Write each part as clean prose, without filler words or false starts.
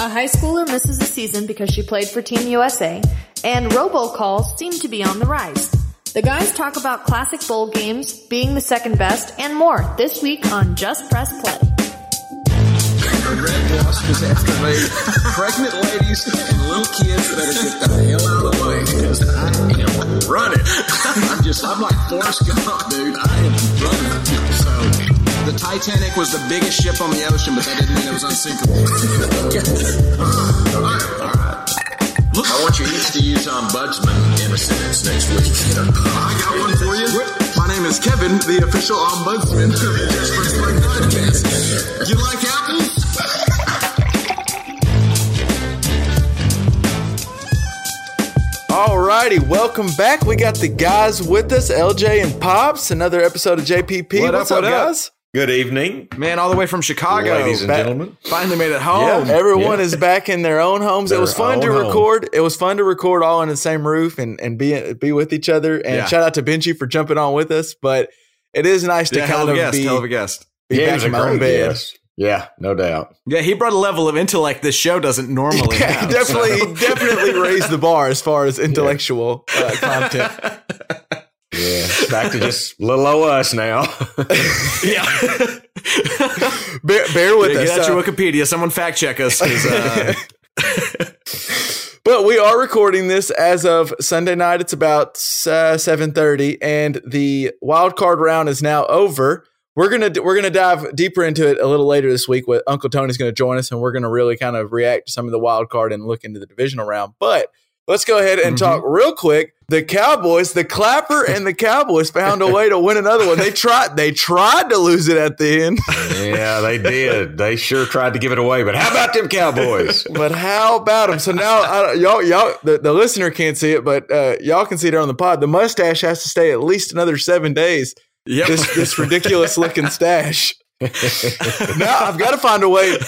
A high schooler misses a season because she played for Team USA, and robocalls seem to be on the rise. The guys talk about classic bowl games, being the second best, and more this week on Just Press Play. Grandma's after me. Pregnant ladies and little kids better get the hell out of the way because I am running. I'm like Forrest Gump, dude. I am running. So the Titanic was the biggest ship on the ocean, but that didn't mean it was unsinkable. All right. I want you each to use ombudsman in a sentence next week. I got one for you. My name is Kevin, the official ombudsman. You like apples? Alrighty, welcome back. We got the guys with us, LJ and Pops. Another episode of JPP. What's up, guys? Good evening. Man, all the way from Chicago. Ladies and gentlemen. Finally made it home. Yeah, everyone is back in their own homes. It was fun to record all on the same roof and be with each other. And shout out to Benji for jumping on with us. But it is nice to be back in my own bed. Guest. Yeah, no doubt. Yeah, he brought a level of intellect this show doesn't normally have. Definitely raised the bar as far as intellectual content. Yeah, back to just little old us now. Yeah. Bear with us. Get out your Wikipedia. Someone fact check us. But we are recording this as of Sunday night. It's about 7:30, and the wild card round is now over. We're gonna dive deeper into it a little later this week. With Uncle Tony's going to join us, and we're going to really kind of react to some of the wild card and look into the divisional round. But let's go ahead and talk real quick. The Cowboys, the Clapper and the Cowboys found a way to win another one. They tried to lose it at the end. Yeah, they did. They sure tried to give it away. But how about them Cowboys? But how about them? So now y'all, the listener can't see it, but y'all can see it on the pod. The mustache has to stay at least another 7 days. Yep. This ridiculous looking stash. Now I've got to find a way.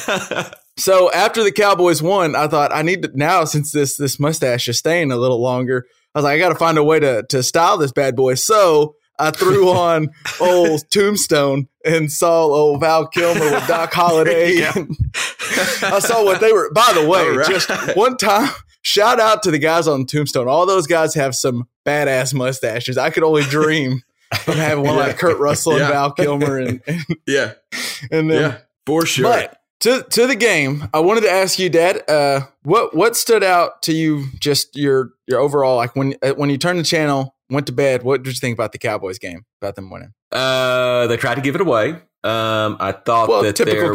So after the Cowboys won, I thought I need to now, since this mustache is staying a little longer, I was like, I got to find a way to style this bad boy. So I threw on old Tombstone and saw old Val Kilmer with Doc Holliday. Yeah. I saw what they were. By the way, just one time, shout out to the guys on Tombstone. All those guys have some badass mustaches. I could only dream of having one like Kurt Russell and Val Kilmer. For sure. But, to the game, I wanted to ask you, Dad, what stood out to you? Just your overall, like when you turned the channel, went to bed, what did you think about the Cowboys game? About them winning? They tried to give it away. I thought typical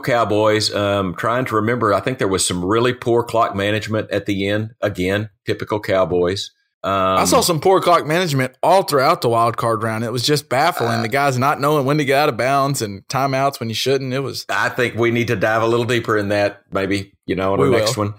Cowboys. Trying to remember, I think there was some really poor clock management at the end. Again, typical Cowboys. I saw some poor clock management all throughout the wild card round. It was just baffling. The guys not knowing when to get out of bounds and timeouts when you shouldn't. It was. I think we need to dive a little deeper in that. Maybe on the next one.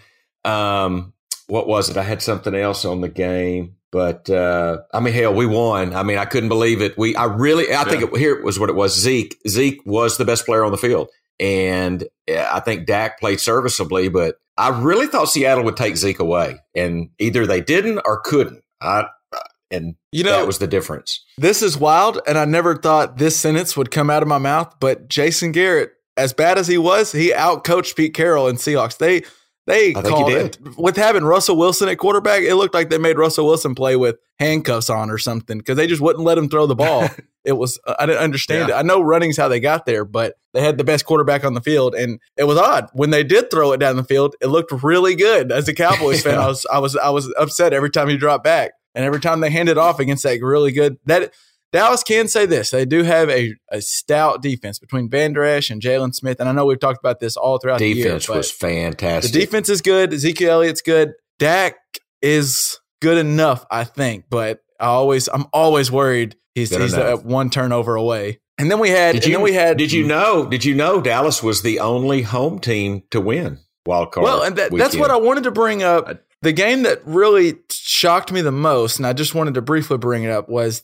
What was it? I had something else on the game, but we won. I mean, I couldn't believe it. I think it was Zeke. Zeke was the best player on the field, and I think Dak played serviceably, but I really thought Seattle would take Zeke away, and either they didn't or couldn't. That was the difference. This is wild, and I never thought this sentence would come out of my mouth, but Jason Garrett, as bad as he was, he outcoached Pete Carroll and Seahawks. They They called it with having Russell Wilson at quarterback. It looked like they made Russell Wilson play with handcuffs on or something because they just wouldn't let him throw the ball. It was I didn't understand it. I know running's how they got there, but they had the best quarterback on the field, and it was odd when they did throw it down the field. It looked really good. As a Cowboys fan, I was upset every time he dropped back, and every time they handed off against that really good that. Dallas can say this. They do have a stout defense between Van Der Esch and Jalen Smith. And I know we've talked about this all throughout the year. Defense was fantastic. The defense is good. Ezekiel Elliott's good. Dak is good enough, I think. But I'm always worried he's at one turnover away. And then we had – Did you know Dallas was the only home team to win wild card weekend? Well, and that's what I wanted to bring up. The game that really shocked me the most, and I just wanted to briefly bring it up, was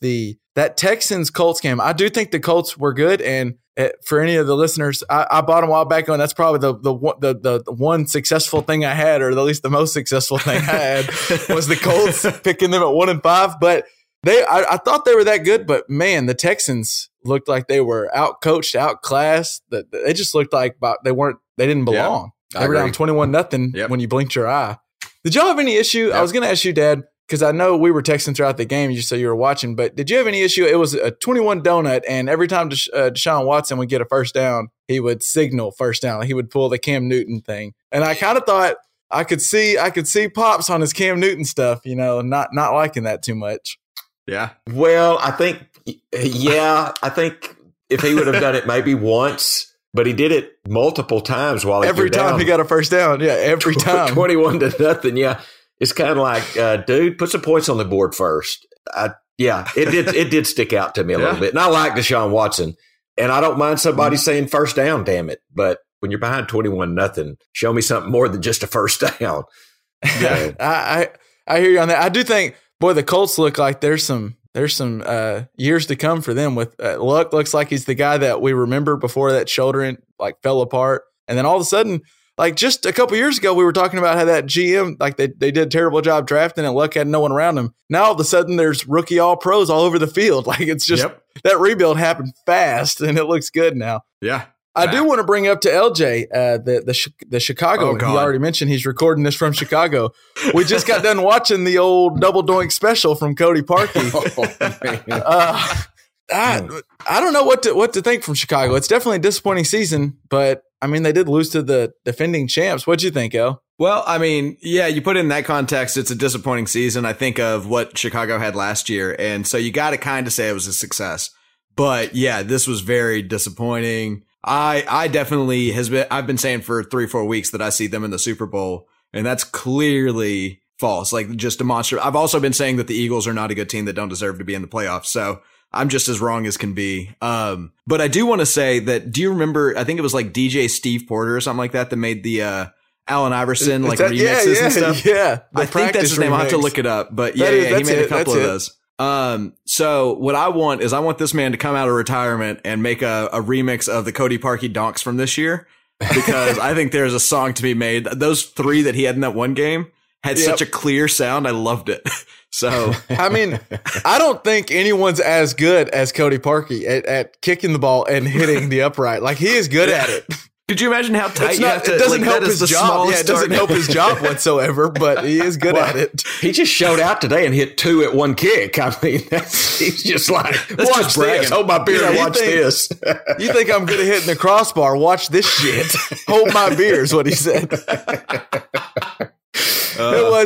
that Texans-Colts game. I do think the Colts were good, and for any of the listeners, I bought them a while back on. That's probably the one successful thing I had, or at least the most successful thing I had, was the Colts picking them at 1-5. But I thought they were that good, but man, the Texans looked like they were outcoached, outclassed. They just looked like they didn't belong. Yeah, they were down 21-0 when you blinked your eye. Did y'all have any issue? No. I was going to ask you, Dad, because I know we were texting throughout the game, so you were watching, but did you have any issue? It was a 21-donut, and every time Deshaun Watson would get a first down, he would signal first down. Like he would pull the Cam Newton thing. And I kind of thought I could see Pops on his Cam Newton stuff, not liking that too much. Yeah. Well, I think if he would have done it maybe once – but he did it multiple times while he every time down. He got a first down. Yeah, every time. 21-0. Yeah, it's kind of like, dude, put some points on the board first. It did stick out to me a little bit. And I like Deshaun Watson, and I don't mind somebody saying first down, damn it. But when you're behind 21-0, show me something more than just a first down. Yeah, I hear you on that. I do think, boy, the Colts look like there's some years to come for them. With Luck looks like he's the guy that we remember before that shoulder fell apart, and then all of a sudden, like just a couple years ago, we were talking about how that GM they did a terrible job drafting, and Luck had no one around him. Now all of a sudden, there's rookie all pros all over the field. Like it's just that rebuild happened fast, and it looks good now. Yeah. I do want to bring up to LJ the Chicago. Oh, he already mentioned he's recording this from Chicago. We just got done watching the old Double Doink special from Cody Parkey. I don't know what to think from Chicago. It's definitely a disappointing season, but I mean they did lose to the defending champs. What'd you think, El? Well, I mean, yeah, you put it in that context, it's a disappointing season. I think of what Chicago had last year, and so you got to kind of say it was a success. But yeah, this was very disappointing. I definitely I've been saying for 3-4 weeks that I see them in the Super Bowl, and that's clearly false. Like just a monster. I've also been saying that the Eagles are not a good team that don't deserve to be in the playoffs. So I'm just as wrong as can be. But I do want to say that, do you remember, I think it was like DJ Steve Porter or something like that made the, Allen Iverson like remixes and stuff. Yeah. I think that's his name. I'll have to look it up, but he made a couple of those. So what I want this man to come out of retirement and make a remix of the Cody Parkey donks from this year, because I think there's a song to be made. Those three that he had in that one game had such a clear sound. I loved it. So, I mean, I don't think anyone's as good as Cody Parkey at kicking the ball and hitting the upright. Like he is good at it. Could you imagine how tight you have to? It doesn't help his job. Yeah, it doesn't help his job whatsoever. But he is good at it. He just showed out today and hit 2 at one kick. I mean, he's just like, watch this. Hold my beer. Watch this. You think I'm good at hitting the crossbar? Watch this shit. Hold my beer is what he said.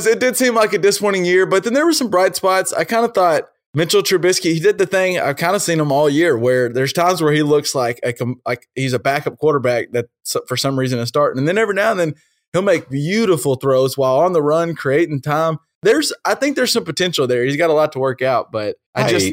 It did seem like a disappointing year, but then there were some bright spots. I kind of thought Mitchell Trubisky, he did the thing I've kind of seen him all year, where there's times where he looks like he's a backup quarterback that for some reason is starting, and then every now and then he'll make beautiful throws while on the run, creating time. I think there's some potential there. He's got a lot to work out, but every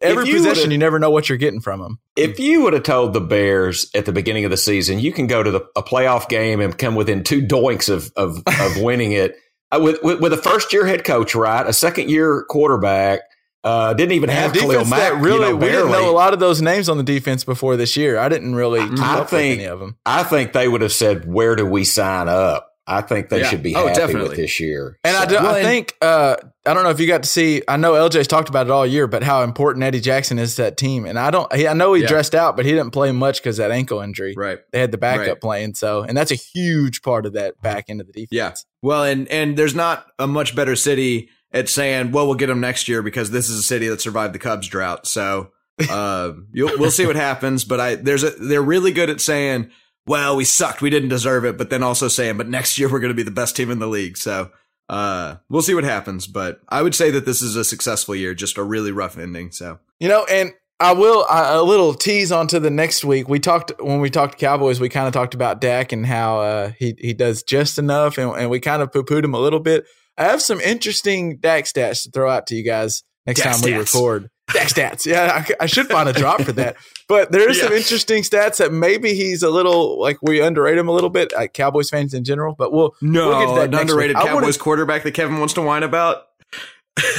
position you never know what you're getting from him. If you would have told the Bears at the beginning of the season, you can go to a playoff game and come within 2 doinks of winning it with a first year head coach, right, a second year quarterback. Didn't even have Khalil Mack. We didn't know a lot of those names on the defense before this year. I didn't really keep up with any of them. I think they would have said, where do we sign up? I think they should be happy with this year. And so. I think I don't know if you got to see. I know LJ's talked about it all year, but how important Eddie Jackson is to that team. And I know he dressed out, but he didn't play much because that ankle injury. Right, they had the backup playing. So, and that's a huge part of that back end of the defense. Yeah. Well, and there's not a much better city at saying, well, we'll get them next year because this is a city that survived the Cubs drought. So we'll see what happens. But they're really good at saying, well, we sucked. We didn't deserve it. But then also saying, but next year we're going to be the best team in the league. So we'll see what happens. But I would say that this is a successful year, just a really rough ending. So, you know, and I will a little tease onto the next week. When we talked Cowboys, we kind of talked about Dak and how he does just enough. And we kind of poo-pooed him a little bit. I have some interesting Dak stats to throw out to you guys next time we record. Dak stats. Yeah, I should find a drop for that. But there is some interesting stats that maybe he's a little, like, we underrate him a little bit, like Cowboys fans in general. But we'll get to that. An underrated Cowboys quarterback that Kevin wants to whine about.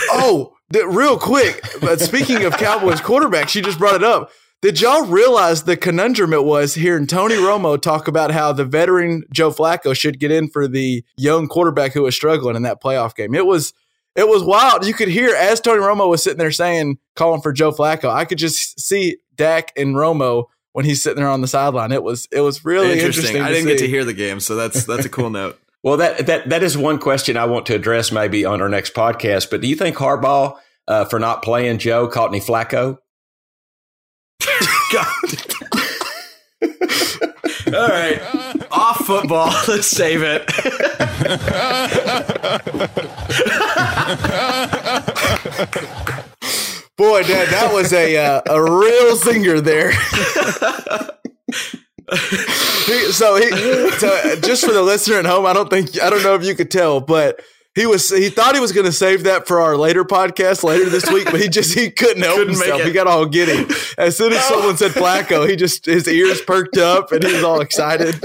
Oh, real quick. But speaking of Cowboys quarterbacks, you just brought it up. Did y'all realize the conundrum it was hearing Tony Romo talk about how the veteran Joe Flacco should get in for the young quarterback who was struggling in that playoff game? It was wild. You could hear as Tony Romo was sitting there saying, calling for Joe Flacco. I could just see Dak and Romo when he's sitting there on the sideline. It was really interesting. I didn't get to hear the game, so that's a cool note. Well, that is one question I want to address maybe on our next podcast. But do you think Harbaugh for not playing Joe caught any Flacco? God. All right, off football. Let's save it. Boy, Dad, that was a real singer there. So just for the listener at home, I don't know if you could tell, but he thought he was going to save that for our later podcast later this week, but he couldn't help himself. He got all giddy. As soon as someone said Flacco, his ears perked up and he was all excited.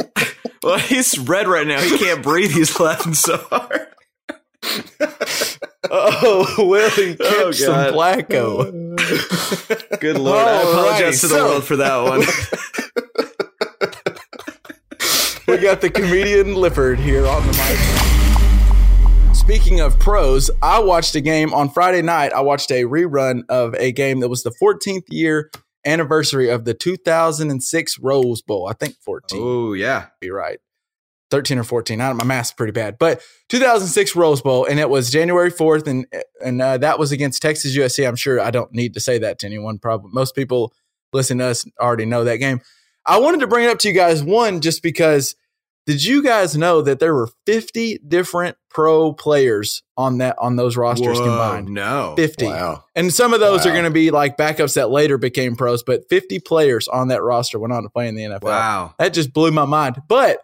Well, he's red right now. He can't breathe. He's laughing so hard. Oh, Willie catch some Flacco. Good Lord. I apologize to the world for that one. We got the comedian Lifford here on the mic. Speaking of pros, I watched a game on Friday night. I watched a rerun of a game that was the 14th year anniversary of the 2006 Rose Bowl. I think 14. Oh, yeah. Be right. 13 or 14. My math's pretty bad. But 2006 Rose Bowl, and it was January 4th, and that was against Texas USC. I'm sure I don't need to say that to anyone. Probably most people listening to us already know that game. I wanted to bring it up to you guys, one, just because – did you guys know that there were 50 different pro players on those rosters combined? No. 50. Wow. And some of those are going to be like backups that later became pros, but 50 players on that roster went on to play in the NFL. Wow. That just blew my mind. But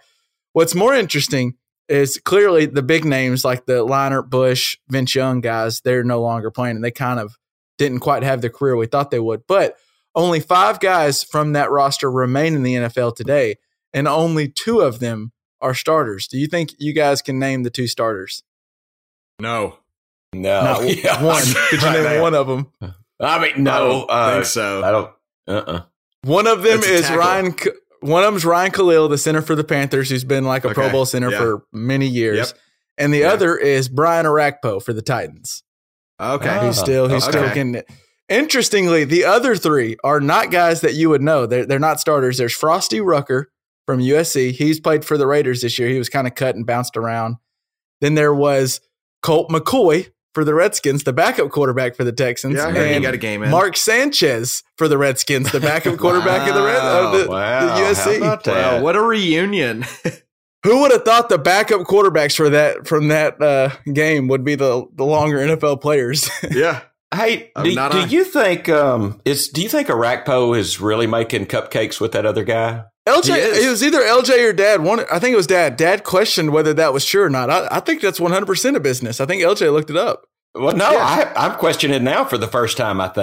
what's more interesting is clearly the big names like the Leinart, Bush, Vince Young guys, they're no longer playing, and they kind of didn't quite have the career we thought they would. But only 5 guys from that roster remain in the NFL today. And only 2 of them are starters. Do you think you guys can name the 2 starters? No. Not one. Could you name one of them? I mean, no. I think so. I don't. One of them is Ryan. One of them's Ryan Khalil, the center for the Panthers, who's been like a Pro Bowl center for many years, and the other is Brian Orakpo for the Titans. Okay, he's still getting. Interestingly, the other 3 are not guys that you would know. They're not starters. There's Frosty Rucker from USC. He's played for the Raiders this year. He was kind of cut and bounced around. Then there was Colt McCoy for the Redskins, the backup quarterback for the Texans. Yeah, and he got a game in. Mark Sanchez for the Redskins, the backup quarterback of the USC. How about that? Wow, what a reunion. Who would have thought the backup quarterbacks for that from that game would be the longer NFL players? Yeah. Hey, do you think Orakpo is really making cupcakes with that other guy? LJ, it was either LJ or Dad. One, I think it was Dad. Dad questioned whether that was true or not. I think that's 100% a business. I think LJ looked it up. Well, no, yeah. I'm questioning it now for the first time. I don't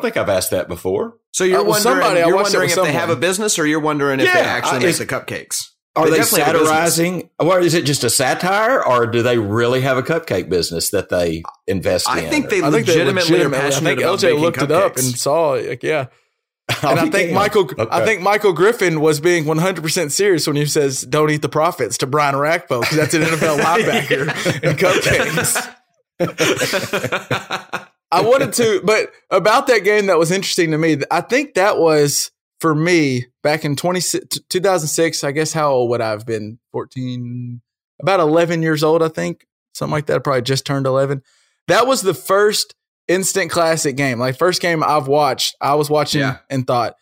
think I've asked that before. So you're wondering if they have a business, or you're wondering if they actually make the cupcakes. Are they satirizing, or is it just a satire, or do they really have a cupcake business that they invest in? I think they legitimately are passionate about making cupcakes. I think LJ looked it up and saw it. Like, yeah. And I think Michael Griffin was being 100% serious when he says, "Don't eat the profits" to Brian Orakpo, because that's an NFL linebacker in Cupcakes. But about that game, that was interesting to me. I think that was, for me, back in 2006, I guess how old would I have been? 14, about 11 years old, I think. Something like that. I probably just turned 11. That was the first instant classic game. Like, first game I've watched, I was watching and thought,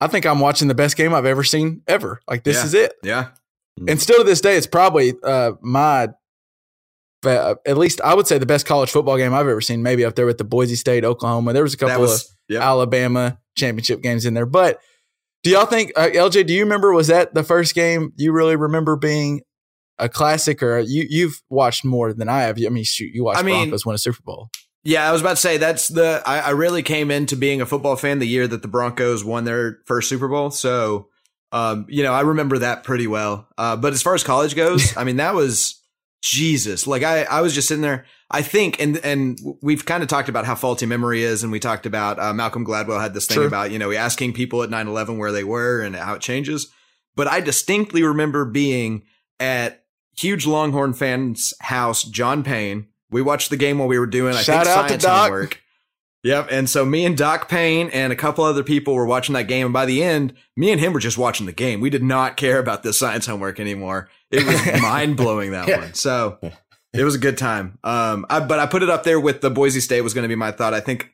I think I'm watching the best game I've ever seen ever. Like, this is it. Yeah. And still to this day, it's probably at least I would say the best college football game I've ever seen, maybe up there with the Boise State, Oklahoma. There was a couple of Alabama championship games in there. But do y'all think, LJ, do you remember, was that the first game you really remember being a classic? Or you've watched more than I have. I mean, shoot, you watched Broncos win a Super Bowl. Yeah, I was about to say I really came into being a football fan the year that the Broncos won their first Super Bowl. So, I remember that pretty well. But as far as college goes, I mean, that was Jesus. Like, I was just sitting there, I think, and we've kind of talked about how faulty memory is. And we talked about Malcolm Gladwell had this thing about, asking people at 9/11 where they were and how it changes. But I distinctly remember being at huge Longhorn fans' house, John Payne. We watched the game while we were doing, science homework. Yep. And so me and Doc Payne and a couple other people were watching that game. And by the end, me and him were just watching the game. We did not care about this science homework anymore. It was mind blowing that one. So it was a good time. But I put it up there with the Boise State was going to be my thought. I think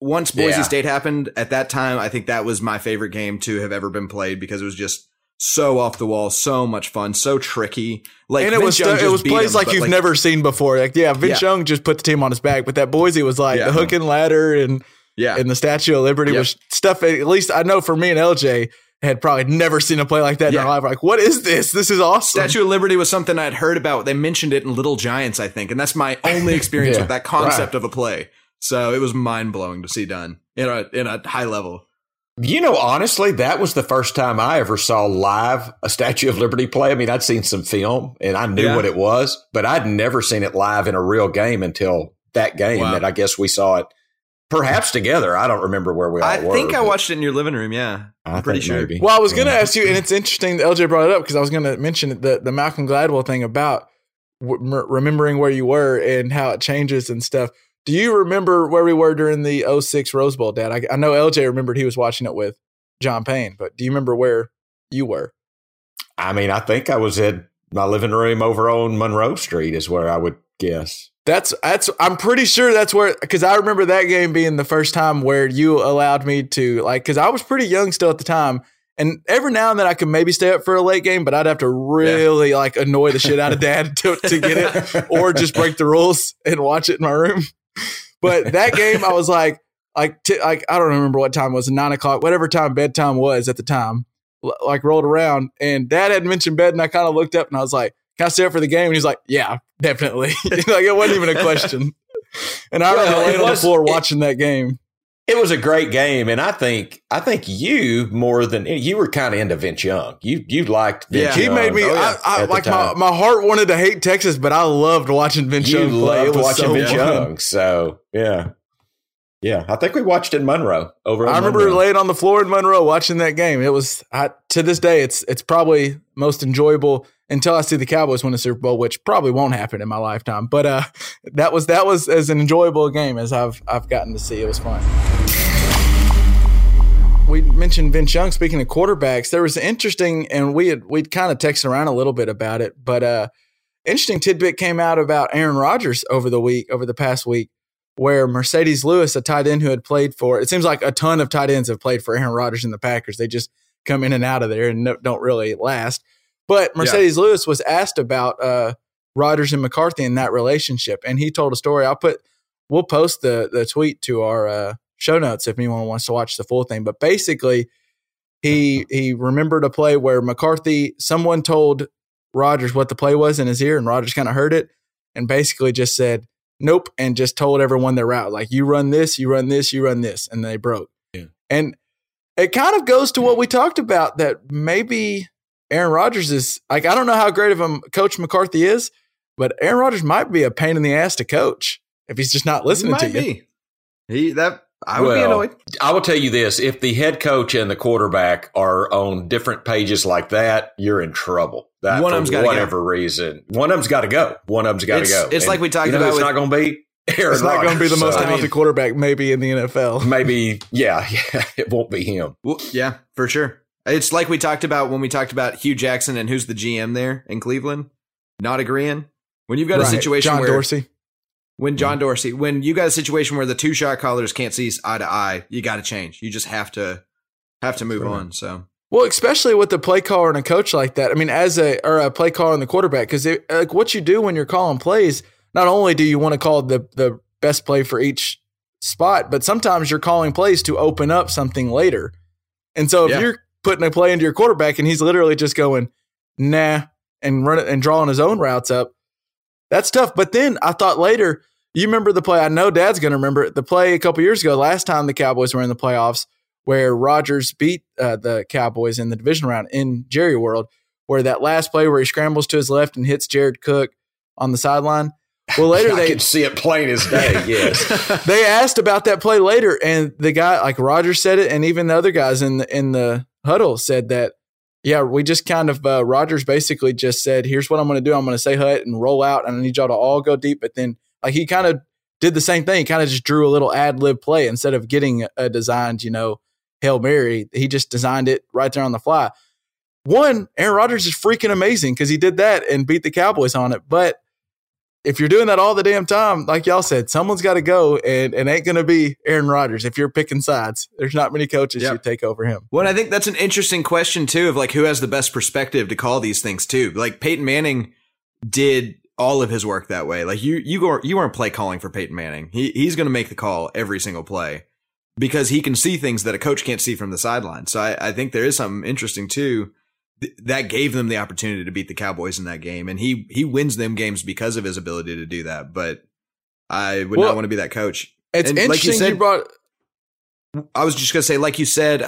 once Boise State happened at that time, I think that was my favorite game to have ever been played, because it was just so off the wall, so much fun, so tricky. Like, and it was plays him, like you've never seen before. Like, Vince Young just put the team on his back, but that Boise was like the hook and ladder and the Statue of Liberty was stuff. At least I know for me and LJ had probably never seen a play like that in our life. Like, what is this? This is awesome. Statue of Liberty was something I'd heard about. They mentioned it in Little Giants, I think, and that's my only experience with that concept of a play. So it was mind blowing to see done in a high level. You know, honestly, that was the first time I ever saw live a Statue of Liberty play. I mean, I'd seen some film and I knew what it was, but I'd never seen it live in a real game until that game that I guess we saw it perhaps together. I don't remember where we all were. I think I watched it in your living room. Yeah, I'm pretty sure. Maybe. Well, I was going to ask you, and it's interesting that LJ brought it up, because I was going to mention the Malcolm Gladwell thing about remembering where you were and how it changes and stuff. Do you remember where we were during the 2006 Rose Bowl, Dad? I know LJ remembered he was watching it with John Payne, but do you remember where you were? I mean, I think I was at my living room over on Monroe Street is where I would guess. I'm pretty sure that's where, because I remember that game being the first time where you allowed me to, like, because I was pretty young still at the time. And every now and then I could maybe stay up for a late game, but I'd have to really annoy the shit out of Dad to get it, or just break the rules and watch it in my room. But that game, I was like I don't remember what time it was, 9 o'clock, whatever time bedtime was at the time, rolled around, and Dad had mentioned bed, and I kind of looked up and I was like, "Can I stay up for the game?" And he's like, "Yeah, definitely." It wasn't even a question. And I remember laying on the floor watching that game. It was a great game, and I think you more than you were kind of into Vince Young. You liked Vince Young. He made me my heart wanted to hate Texas, but I loved watching Vince Young play. It was watching so Vince Young. So yeah. I think we watched in Monroe over. I remember laying on the floor in Monroe watching that game. It was to this day it's probably most enjoyable until I see the Cowboys win a Super Bowl, which probably won't happen in my lifetime. But that was as an enjoyable game as I've gotten to see. It was fun. We mentioned Vince Young. Speaking of quarterbacks, there was interesting, and we'd kind of texted around a little bit about it, but interesting tidbit came out about Aaron Rodgers over the past week, where Mercedes Lewis, a tight end who had played for, it seems like a ton of tight ends have played for Aaron Rodgers and the Packers. They just come in and out of there and don't really last. But Mercedes Lewis was asked about Rodgers and McCarthy and that relationship, and he told a story. We'll post the tweet to our show notes if anyone wants to watch the full thing. But basically, he remembered a play where McCarthy, someone told Rodgers what the play was in his ear, and Rodgers kind of heard it and basically just said, "Nope," and just told everyone their route. Like, "You run this, you run this, you run this," and they broke. Yeah. And it kind of goes to what we talked about, that maybe Aaron Rodgers is, like, I don't know how great of a coach McCarthy is, but Aaron Rodgers might be a pain in the ass to coach if he's just not listening to you. He might be. I would be annoyed. I will tell you this. If the head coach and the quarterback are on different pages like that, you're in trouble. That, one of them's got to go. For whatever reason. One of them's got to go. It's like we talked about. It's not going to be Aaron Rodgers. It's not going to be the most talented quarterback maybe in the NFL. Maybe, yeah, it won't be him. Yeah, for sure. It's like we talked about when we talked about Hugh Jackson and who's the GM there in Cleveland. Not agreeing. When you've got a situation where John Dorsey, when you got a situation where the two shot callers can't see eye to eye, you got to change. You just have to move on. So, well, especially with the play caller and a coach like that. I mean, a play caller and the quarterback, because like what you do when you're calling plays, not only do you want to call the best play for each spot, but sometimes you're calling plays to open up something later. And so if you're putting a play into your quarterback and he's literally just going, nah, and running and drawing his own routes up, that's tough. But then I thought later, you remember the play. I know Dad's going to remember it. The play a couple years ago, last time the Cowboys were in the playoffs, where Rodgers beat the Cowboys in the division round in Jerry World, where that last play where he scrambles to his left and hits Jared Cook on the sideline. Well, later they could see it plain as day. Yes, they asked about that play later, and the guy, like Rodgers, said it, and even the other guys in the huddle said that. Yeah, we just kind of Rodgers basically just said, here's what I'm going to do. I'm going to say hut and roll out, and I need y'all to all go deep. But then like he kind of did the same thing. He kind of just drew a little ad-lib play instead of getting a designed, Hail Mary. He just designed it right there on the fly. One, Aaron Rodgers is freaking amazing because he did that and beat the Cowboys on it. But if you're doing that all the damn time, like y'all said, someone's got to go, and it ain't going to be Aaron Rodgers. If you're picking sides, there's not many coaches who take over him. Well, and I think that's an interesting question, too, of like who has the best perspective to call these things, too. Like Peyton Manning did all of his work that way. Like you weren't play calling for Peyton Manning. He's going to make the call every single play because he can see things that a coach can't see from the sideline. So I think there is something interesting, too. That gave them the opportunity to beat the Cowboys in that game. And he wins them games because of his ability to do that. But I would not want to be that coach. It's and interesting like you said, I was just going to say, like you said,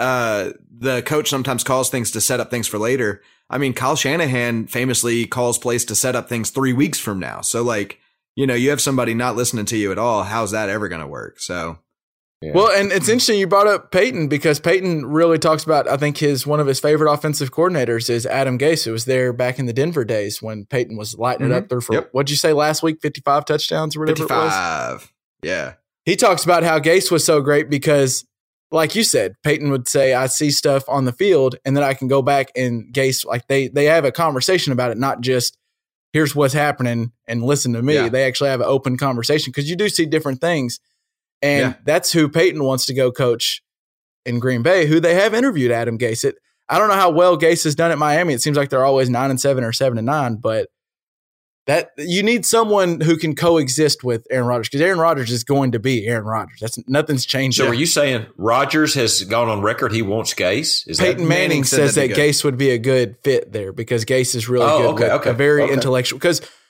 the coach sometimes calls things to set up things for later. I mean, Kyle Shanahan famously calls plays to set up things 3 weeks from now. So, like, you have somebody not listening to you at all. How's that ever going to work? So. Yeah. Well, and it's interesting you brought up Peyton because Peyton really talks about, I think one of his favorite offensive coordinators is Adam Gase, who was there back in the Denver days when Peyton was lighting it up there for, what'd you say last week, 55 touchdowns or whatever 55. It was? Yeah. He talks about how Gase was so great because, like you said, Peyton would say, I see stuff on the field and then I can go back and Gase, like they have a conversation about it, not just here's what's happening and listen to me. Yeah. They actually have an open conversation because you do see different things. And that's who Peyton wants to go coach in Green Bay, who they have interviewed Adam Gase. I don't know how well Gase has done at Miami. It seems like they're always 9-7 or 7-9, but that you need someone who can coexist with Aaron Rodgers because Aaron Rodgers is going to be Aaron Rodgers. Nothing's changed. So are you saying Rodgers has gone on record he wants Gase? Peyton Manning says that Gase would be a good fit there because Gase is really good. Very intellectual because –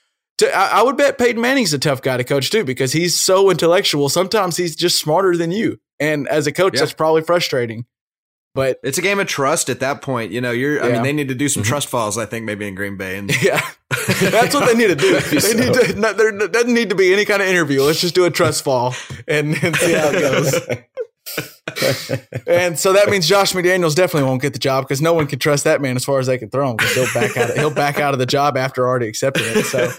I would bet Peyton Manning's a tough guy to coach, too, because he's so intellectual. Sometimes he's just smarter than you. And as a coach, that's probably frustrating. But it's a game of trust at that point. I mean, they need to do some trust falls, I think, maybe in Green Bay. And that's what they need to do. They need to, there doesn't need to be any kind of interview. Let's just do a trust fall and see how it goes. And so that means Josh McDaniels definitely won't get the job because no one can trust that man as far as they can throw him. Because he'll back out of the job after already accepting it. So.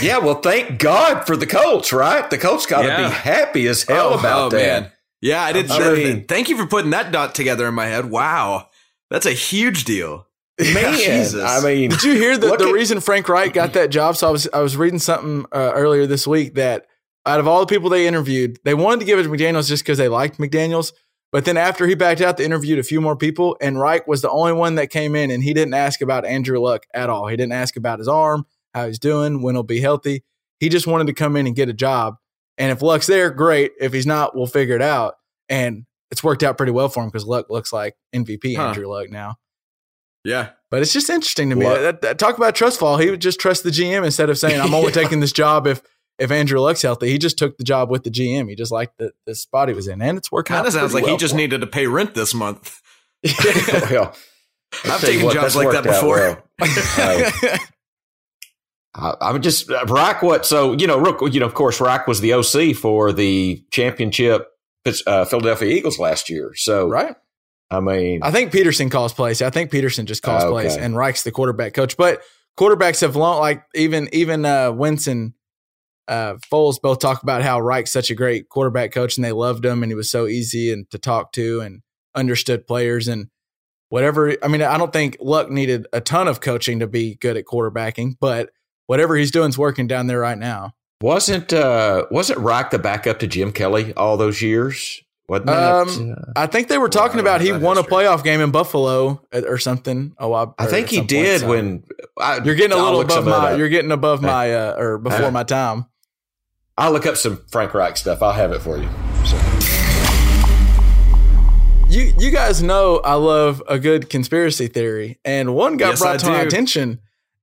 Yeah, well, thank God for the Colts, right? The Colts got to be happy as hell about that. Man. Yeah, I didn't. Thank you for putting that dot together in my head. Wow, that's a huge deal, man. Jesus. I mean, did you hear the reason Frank Reich got that job? So I was reading something earlier this week that out of all the people they interviewed, they wanted to give it to McDaniels just because they liked McDaniels. But then after he backed out, they interviewed a few more people, and Reich was the only one that came in, and he didn't ask about Andrew Luck at all. He didn't ask about his arm, how he's doing, when he'll be healthy. He just wanted to come in and get a job. And if Luck's there, great. If he's not, we'll figure it out. And it's worked out pretty well for him because Luck looks like MVP Andrew Luck now. Yeah. But it's just interesting to me. Talk about trust fall. He would just trust the GM instead of saying, I'm only taking this job if Andrew Luck's healthy. He just took the job with the GM. He just liked the spot he was in, and it's working out. Kind of sounds like he just needed to pay rent this month. I've taken jobs like that before. Well. I would just Reich. What? So of course, Reich was the OC for the championship Philadelphia Eagles last year. So right. I mean, I think Peterson calls plays. I think Peterson just calls plays, and Reich's the quarterback coach. But quarterbacks have long, like even Winston, Foles both talk about how Reich's such a great quarterback coach, and they loved him, and he was so easy and to talk to, and understood players and whatever. I mean, I don't think Luck needed a ton of coaching to be good at quarterbacking, but whatever he's doing is working down there right now. Wasn't Reich the backup to Jim Kelly all those years? Wasn't I think they were talking about he won history. A playoff game in Buffalo or something. I think he did point, so. You're getting a little above my. You're getting above my or before my time. I'll look up some Frank Reich stuff. I'll have it for you. So. You guys know I love a good conspiracy theory, and one got brought to my attention,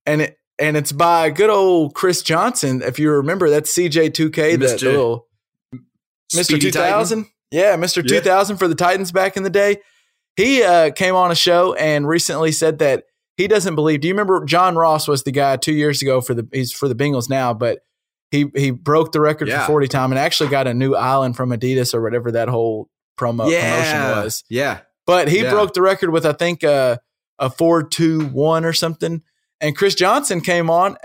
and it's by good old Chris Johnson. If you remember, that's CJ2K, that little Mr. 2000. Yeah, Mr. 2000 for the Titans back in the day. He came on a show and recently said that he doesn't believe. Do you remember John Ross was the guy 2 years ago he's for the Bengals now, but he broke the record for 40 time and actually got a new island from Adidas or whatever that whole promotion was. Yeah. But he broke the record with, I think, a 4-2-1 or something. And Chris Johnson came out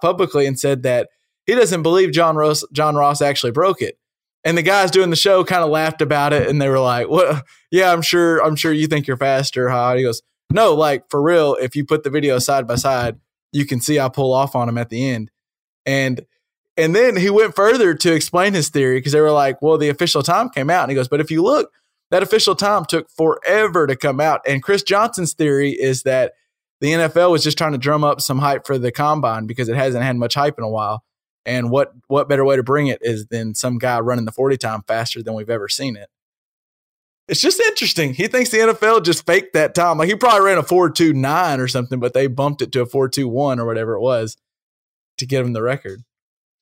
publicly and said that he doesn't believe John Ross actually broke it. And the guys doing the show kind of laughed about it, and they were like, "What? Yeah, I'm sure you think you're faster, huh?" He goes, "No, like for real. If you put the video side by side, you can see I pull off on him at the end." And then he went further to explain his theory because they were like, "Well, the official time came out," and he goes, "But if you look, that official time took forever to come out." And Chris Johnson's theory is that the NFL was just trying to drum up some hype for the combine because it hasn't had much hype in a while. And what better way to bring it is than some guy running the 40 time faster than we've ever seen it. It's just interesting. He thinks the NFL just faked that time. Like he probably ran a 4.29 or something, but they bumped it to a 4.21 or whatever it was to give him the record.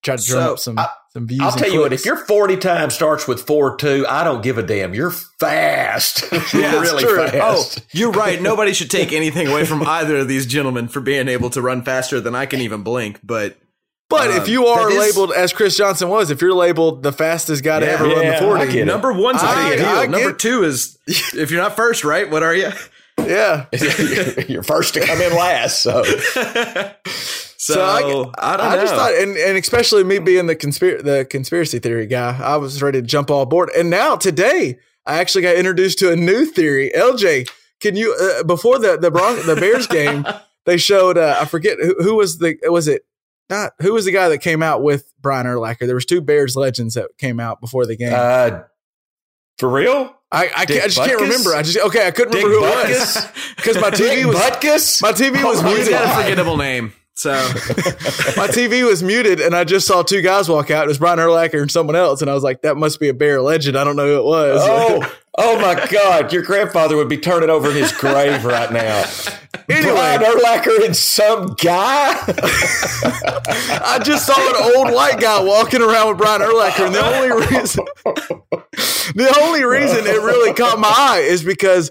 Try to drum up some views. I'll tell you what, if your 40 time starts with 4.2, I don't give a damn. You're fast. You're really fast. Oh, you're right. Nobody should take anything away from either of these gentlemen for being able to run faster than I can even blink, but. But if you are labeled, as Chris Johnson was, if you're labeled the fastest guy to ever run the 40, number one's ideal. Number two is, if you're not first, right? What are you? Yeah. You're first to come in last. So, I don't know. I just thought, and especially me being the conspiracy theory guy, I was ready to jump all aboard. And now today, I actually got introduced to a new theory. LJ, can you, before the Bears game, they showed, I forget, who was the guy that came out with Brian Urlacher? There was two Bears legends that came out before the game. For real? I just can't remember. I couldn't remember who it was because my TV was Butkus. My TV was muted. He's got a forgettable name. So my TV was muted, and I just saw two guys walk out. It was Brian Urlacher and someone else, and I was like, "That must be a Bear legend." I don't know who it was. Oh my God! Your grandfather would be turning over in his grave right now. Anyway, Brian Urlacher and some guy. I just saw an old white guy walking around with Brian Urlacher, and the only reason it really caught my eye is because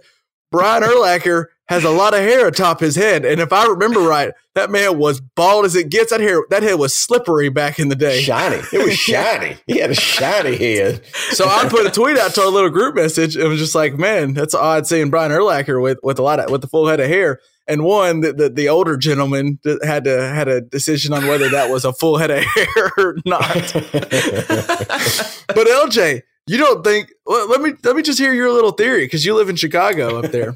Brian Urlacher has a lot of hair atop his head. And if I remember right, that man was bald as it gets. That head was slippery back in the day. Shiny. It was shiny. He had a shiny head. So I put a tweet out to our little group message. It was just like, man, that's odd seeing Brian Urlacher with a full head of hair. And one, the older gentleman had a decision on whether that was a full head of hair or not. But LJ, you don't think – let me just hear your little theory because you live in Chicago up there.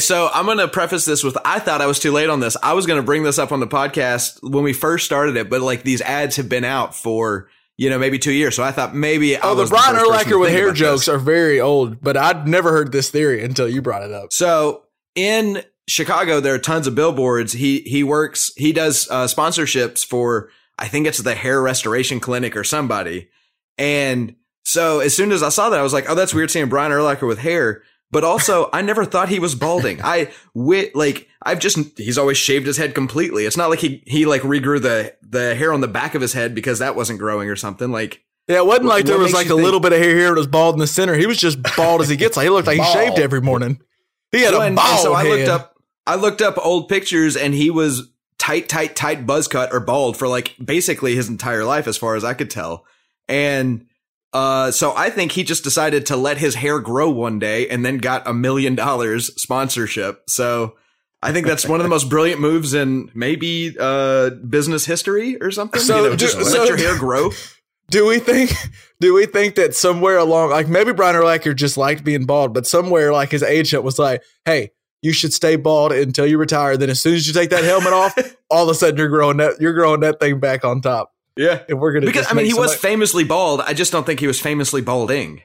So I'm going to preface this with I thought I was too late on this. I was going to bring this up on the podcast when we first started it, but like these ads have been out for, maybe 2 years. So I thought maybe – the Brian Urlacher with hair jokes are very old, but I'd never heard this theory until you brought it up. So in Chicago, there are tons of billboards. He does sponsorships for – I think it's the Hair Restoration Clinic or somebody. And – so as soon as I saw that, I was like, oh, that's weird seeing Brian Urlacher with hair. But also, I never thought he was balding. He's always shaved his head completely. It's not like he regrew the hair on the back of his head because that wasn't growing or something. It wasn't like there was like a little bit of hair here. It was bald in the center. He was just bald as he gets. He looked like he shaved every morning. He had a bald head. So I looked up old pictures and he was tight buzz cut or bald for like basically his entire life, as far as I could tell. And so I think he just decided to let his hair grow one day and then got $1 million sponsorship. So I think that's one of the most brilliant moves in maybe business history or something. So let your hair grow. Do we think that somewhere along, like maybe Brian Urlacher just liked being bald, but somewhere like his agent was like, hey, you should stay bald until you retire. Then as soon as you take that helmet off, all of a sudden you're growing that thing back on top. Yeah. And we're going to, because I mean, he was famously bald. I just don't think he was famously balding.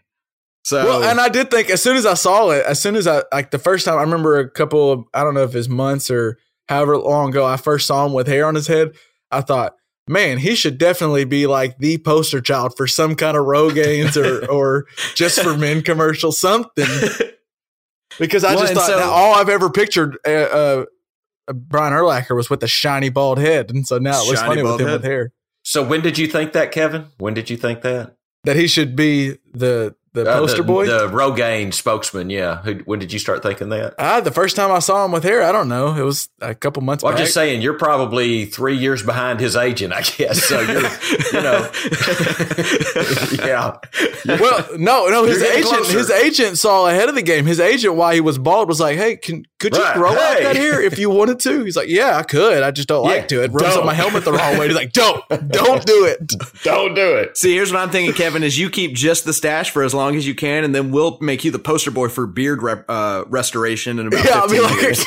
So, well, and I did think as soon as I saw it, as soon as I, like the first time, I remember a couple of, I don't know if it's months or however long ago I first saw him with hair on his head, I thought, man, he should definitely be like the poster child for some kind of Rogaine's or Just for Men commercial, something. Because I just thought that all I've ever pictured Brian Urlacher was with a shiny bald head. And so now it looks funny with him with hair. So when did you think that, Kevin? When did you think that? That he should be the poster boy? The Rogaine spokesman, yeah. When did you start thinking that? The first time I saw him with hair, I don't know. It was a couple months back. I'm just saying, you're probably 3 years behind his agent, I guess. So you're, you know. Yeah. Well, no, his agent saw ahead of the game. His agent, while he was bald, was like, hey, could you grow out that hair if you wanted to? He's like, yeah, I could. I just don't like to. It rubs up my helmet the wrong way. He's like, don't do it. Don't do it. See, here's what I'm thinking, Kevin, is you keep just the stash for as long as you can, and then we'll make you the poster boy for beard restoration in about 15 years.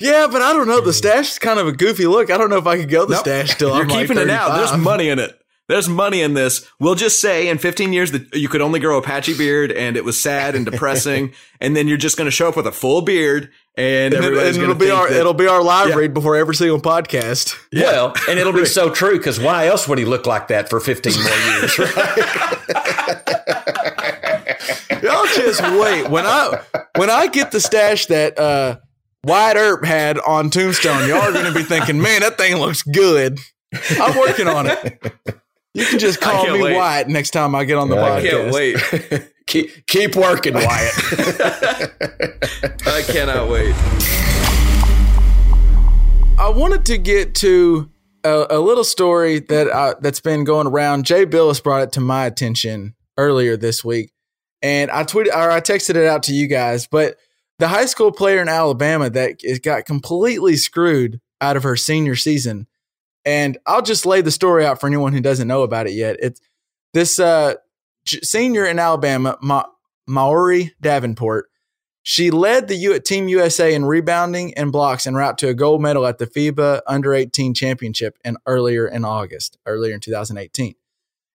Yeah, but I don't know. The stash is kind of a goofy look. I don't know if I could go stash till I'm like 35. You're keeping it out. There's money in it. There's money in this. We'll just say in 15 years that you could only grow a patchy beard, and it was sad and depressing, and then you're just going to show up with a full beard, and everybody's going to think it'll be our live read before every single podcast. Yeah. Well, and it'll be so true, because why else would he look like that for 15 more years, right? Y'all just wait. When I get the stash that Wyatt Earp had on Tombstone, y'all are going to be thinking, man, that thing looks good. I'm working on it. You can just call me Wyatt next time I get on the podcast. I can't wait. Keep working, Wyatt. I cannot wait. I wanted to get to a little story that's been going around. Jay Billis brought it to my attention earlier this week, and I texted it out to you guys. But the high school player in Alabama that got completely screwed out of her senior season. And I'll just lay the story out for anyone who doesn't know about it yet. It's this senior in Alabama, Maori Davenport. She led the Team USA in rebounding and blocks en route to a gold medal at the FIBA Under-18 Championship earlier in 2018.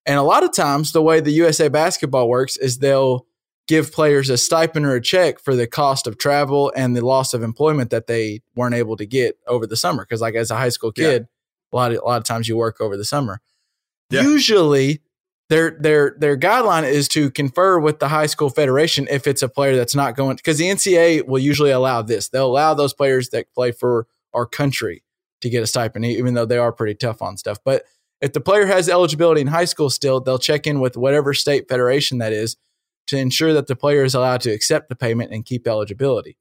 And a lot of times the way the USA Basketball works is they'll give players a stipend or a check for the cost of travel and the loss of employment that they weren't able to get over the summer. Because like as a high school kid, A lot of times you work over the summer. Yeah. Usually their guideline is to confer with the high school federation if it's a player that's not going, because the NCAA will usually allow this. They'll allow those players that play for our country to get a stipend, even though they are pretty tough on stuff. But if the player has eligibility in high school still, they'll check in with whatever state federation that is to ensure that the player is allowed to accept the payment and keep eligibility.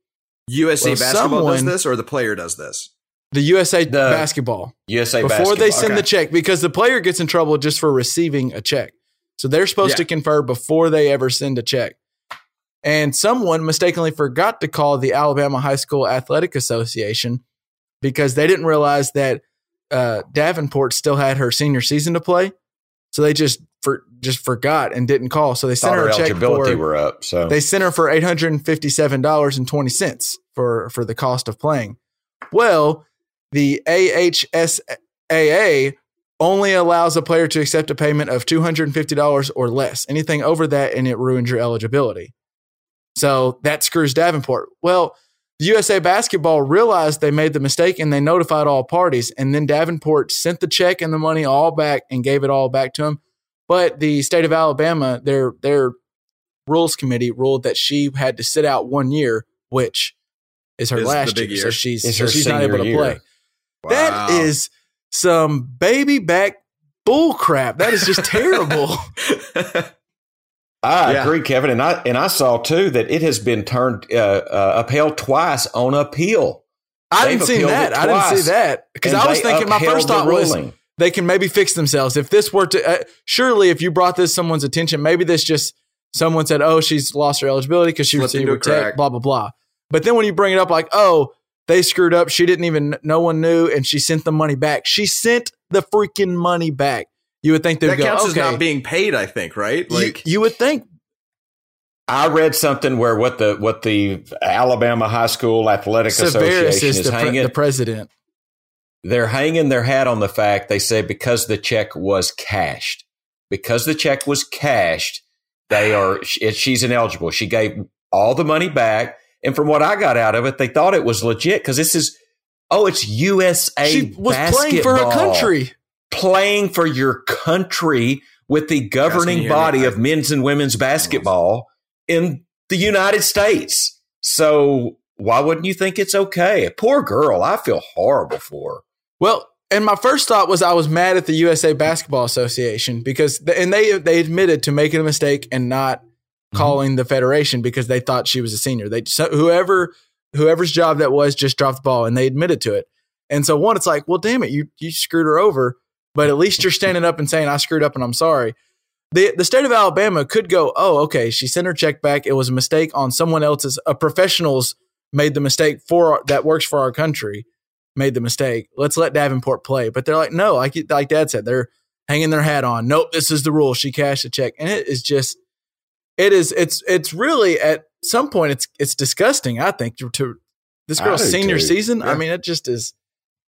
USC basketball does this, or the player does this? The USA basketball. USA before basketball. They send the check, because the player gets in trouble just for receiving a check. So they're supposed to confer before they ever send a check. And someone mistakenly forgot to call the Alabama High School Athletic Association because they didn't realize that Davenport still had her senior season to play. So they just forgot and didn't call. So they sent her a check they sent her for $857.20 for the cost of playing. Well, the AHSAA only allows a player to accept a payment of $250 or less. Anything over that, and it ruins your eligibility. So that screws Davenport. Well, the USA Basketball realized they made the mistake, and they notified all parties. And then Davenport sent the check and the money all back and gave it all back to him. But the state of Alabama, their rules committee ruled that she had to sit out 1 year, which is her last year, so she's not able to play. Wow. That is some baby back bull crap. That is just terrible. I agree, Kevin, and I saw too that it has been upheld twice on appeal. I didn't see that. I didn't see that because I was thinking my first thought was they can maybe fix themselves. If this were to surely, if you brought this to someone's attention, maybe this just someone said, "Oh, she's lost her eligibility because she was senior tech." Blah blah blah. But then when you bring it up, like, "Oh, they screwed up. She didn't even. No one knew, and she sent the money back. She sent the freaking money back." You would think they would go, "Okay." That counts as not being paid. I think, right? Like you would think. I read something where what the Alabama High School Athletic Association is hanging the president. They're hanging their hat on the fact they say because the check was cashed, they are she's ineligible. She gave all the money back, and from what I got out of it, they thought it was legit because this is it's USA Basketball. She was playing for her country, playing for your country with the governing body of men's and women's basketball in the United States. So why wouldn't you think it's okay? Poor girl. I feel horrible for her. Well, and my first thought was I was mad at the USA Basketball Association because they admitted to making a mistake and not calling the federation because they thought she was a senior. Whoever's job that was just dropped the ball and they admitted to it. And so it's like, well, damn it, you screwed her over, but at least you're standing up and saying I screwed up and I'm sorry. The state of Alabama could go, oh, okay, she sent her check back. It was a mistake on someone else's. A professional's made the mistake that works for our country, made the mistake. Let's let Davenport play. But they're like, no, like Dad said, they're hanging their hat on. Nope, this is the rule. She cashed a check. And it is just, it's really at some point it's disgusting, I think, to this girl's senior season. Yeah. I mean, it just is.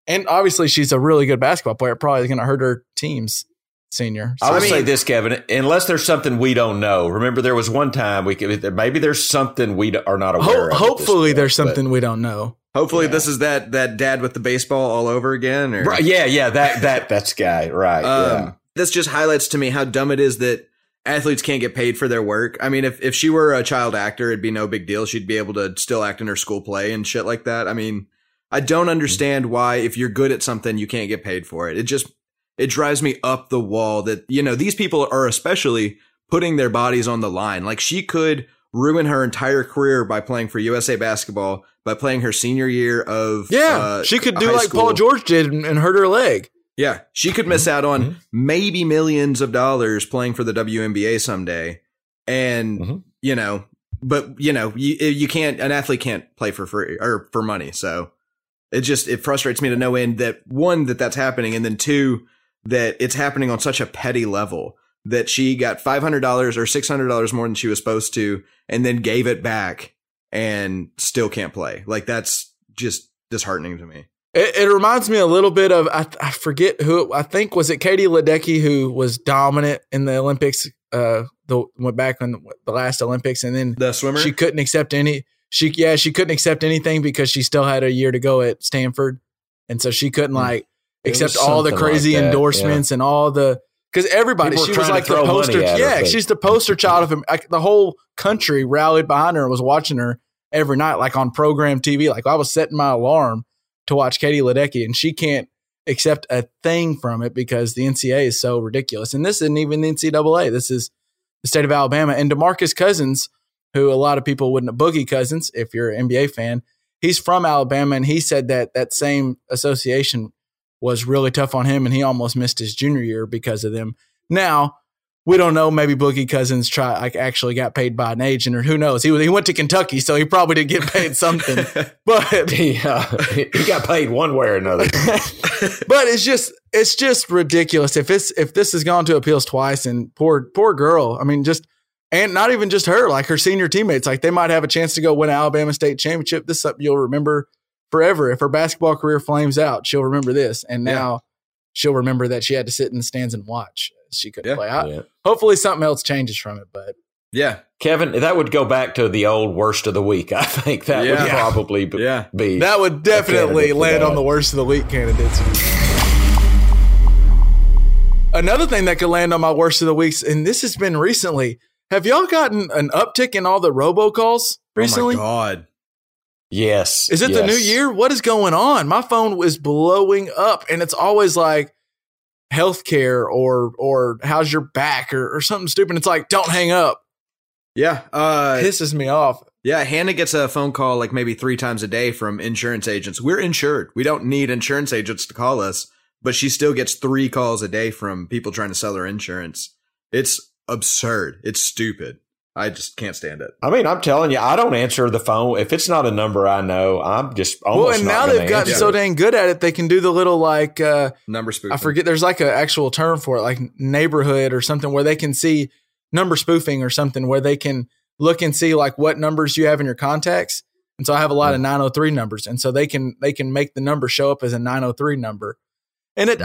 And obviously she's a really good basketball player. Probably going to hurt her team's senior. So, I would say this, Kevin, unless there's something we don't know. Remember, there was one time maybe there's something we are not aware of. Hopefully there's something we don't know. Hopefully this is that dad with the baseball all over again. Or? Right, yeah, that's guy. Right. This just highlights to me how dumb it is that athletes can't get paid for their work. I mean, if she were a child actor, it'd be no big deal. She'd be able to still act in her school play and shit like that. I mean, I don't understand why if you're good at something, you can't get paid for it. It drives me up the wall that, these people are especially putting their bodies on the line. Like she could ruin her entire career by playing for USA Basketball, by playing her senior year of she could do like Paul George did and hurt her leg. Yeah, she could miss out on maybe millions of dollars playing for the WNBA someday. And, but, you can't, an athlete can't play for free or for money. So it frustrates me to no end that one, that's happening. And then two, that it's happening on such a petty level that she got $500 or $600 more than she was supposed to and then gave it back and still can't play. Like, that's just disheartening to me. It reminds me a little bit of, I forget who, I think, was it Katie Ledecky who was dominant in the Olympics, went back on the last Olympics and then the swimmer? She couldn't accept she couldn't accept anything because she still had a year to go at Stanford. And so she couldn't accept all the crazy endorsements and all the – because everybody – she was like the poster – she's the poster child of – the whole country rallied behind her and was watching her every night, like on program TV. Like I was setting my alarm to watch Katie Ledecky, and she can't accept a thing from it because the NCAA is so ridiculous. And this isn't even the NCAA. This is the state of Alabama. And DeMarcus Cousins, who a lot of people wouldn't – Boogie Cousins, if you're an NBA fan, he's from Alabama, and he said that same association – was really tough on him, and he almost missed his junior year because of them. Now, we don't know. Maybe Boogie Cousins actually got paid by an agent, or who knows? He went to Kentucky, so he probably did get paid something. But he got paid one way or another. But it's just ridiculous. If this has gone to appeals twice, and poor girl. I mean, just and not even just her, like her senior teammates, like they might have a chance to go win an Alabama State Championship. This is something you'll remember forever. If her basketball career flames out, she'll remember this. And now she'll remember that she had to sit in the stands and watch. She couldn't play. Hopefully something else changes from it. But Kevin, that would go back to the old worst of the week. I think that would probably be. That would definitely land on the worst of the week candidates. Another thing that could land on my worst of the weeks, and this has been recently, have y'all gotten an uptick in all the robocalls recently? Oh, my God. Yes. Is it the new year? What is going on? My phone was blowing up, and it's always like healthcare or how's your back or something stupid. It's like, don't hang up. Yeah. Pisses me off. Yeah, Hannah gets a phone call like maybe 3 times a day from insurance agents. We're insured. We don't need insurance agents to call us, but she still gets 3 calls a day from people trying to sell her insurance. It's absurd. It's stupid. I just can't stand it. I mean, I'm telling you, I don't answer the phone. If it's not a number I know, I'm just almost well, and now they've gotten so dang good at it, they can do the little like number spoofing. I forget. There's like an actual term for it, like neighborhood or something where they can see number spoofing or something where they can look and see like what numbers you have in your contacts. And so I have a lot of 903 numbers. And so they can make the number show up as a 903 number. And it,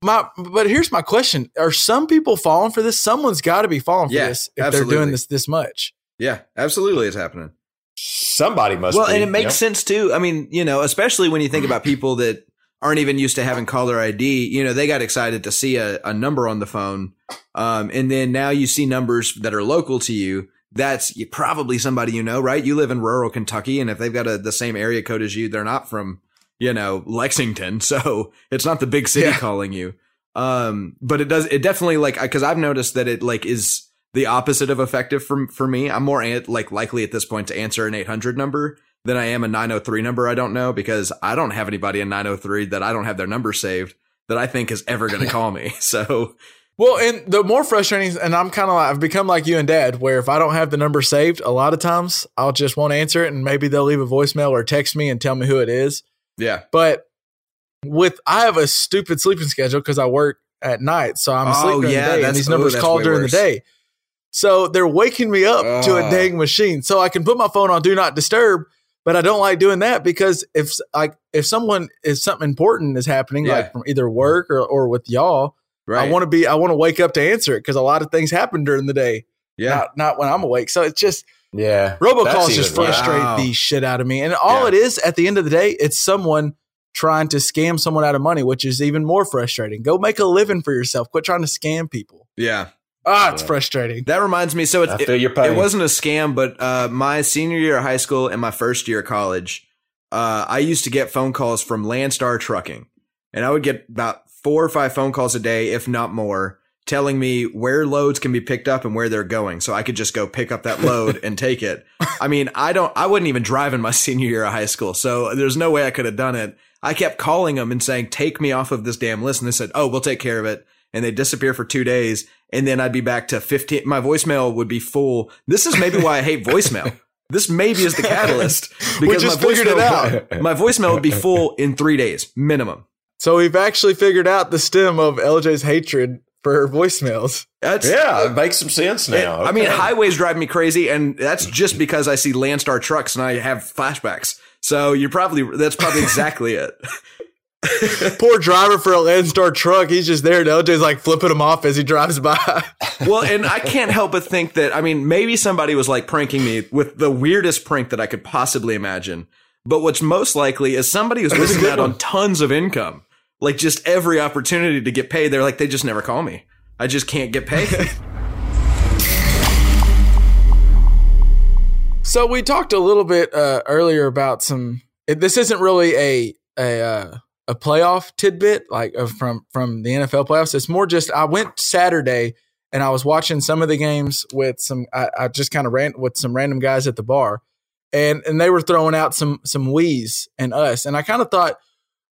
but here's my question. Are some people falling for this? Someone's got to be falling for this if they're doing this much. Yeah, absolutely it's happening. Somebody must be. Well, and it makes sense too. I mean, you know, especially when you think about people that aren't even used to having caller ID, you know, they got excited to see a number on the phone. And then now you see numbers that are local to you. That's probably somebody you know, right? You live in rural Kentucky, and if they've got the same area code as you, they're not from Lexington. So it's not the big city calling you. But it definitely cause I've noticed that it is the opposite of effective for me. I'm more likely at this point to answer an 800 number than I am a 903 number. I don't know because I don't have anybody in 903 that I don't have their number saved that I think is ever going to call me. So. Well, and the more frustrating, and I'm kind of like, I've become like you and Dad, where if I don't have the number saved, a lot of times I'll just won't answer it. And maybe they'll leave a voicemail or text me and tell me who it is. Yeah. But I have a stupid sleeping schedule because I work at night. So I'm asleep during the day and these numbers call during the day. So they're waking me up to a dang machine. So I can put my phone on do not disturb, but I don't like doing that because if something important is happening, like from either work or with y'all, right. I want to wake up to answer it because a lot of things happen during the day. Yeah. Not when I'm awake. So it's just robocalls just frustrate the shit out of me. And all it is at the end of the day, it's someone trying to scam someone out of money, which is even more frustrating. Go make a living for yourself. Quit trying to scam people. Yeah. It's frustrating. That reminds me. So it wasn't a scam, but my senior year of high school and my first year of college, I used to get phone calls from Landstar Trucking, and I would get about 4 or 5 phone calls a day, if not more, telling me where loads can be picked up and where they're going. So I could just go pick up that load and take it. I mean, I wouldn't even drive in my senior year of high school. So there's no way I could have done it. I kept calling them and saying, take me off of this damn list. And they said, oh, we'll take care of it. And they disappear for 2 days. And then I'd be back to 15. My voicemail would be full. This is maybe why I hate voicemail. This maybe is the catalyst because my voicemail would be full in 3 days minimum. So we've actually figured out the stem of LJ's hatred for her voicemails. It makes some sense now. Okay. I mean, highways drive me crazy, and that's just because I see Landstar trucks and I have flashbacks. So that's probably exactly it. Poor driver for a Landstar truck. He's just there, and LJ's like flipping him off as he drives by. Well, and I can't help but think that, I mean, maybe somebody was like pranking me with the weirdest prank that I could possibly imagine. But what's most likely is somebody who's missing out on tons of income. Like, just every opportunity to get paid, they're like, they just never call me. I just can't get paid. So we talked a little bit earlier about this isn't really a playoff tidbit, like from the NFL playoffs. It's more just, I went Saturday and I was watching some of the games with I just kind of ran with some random guys at the bar and they were throwing out some we's and us. And I kind of thought,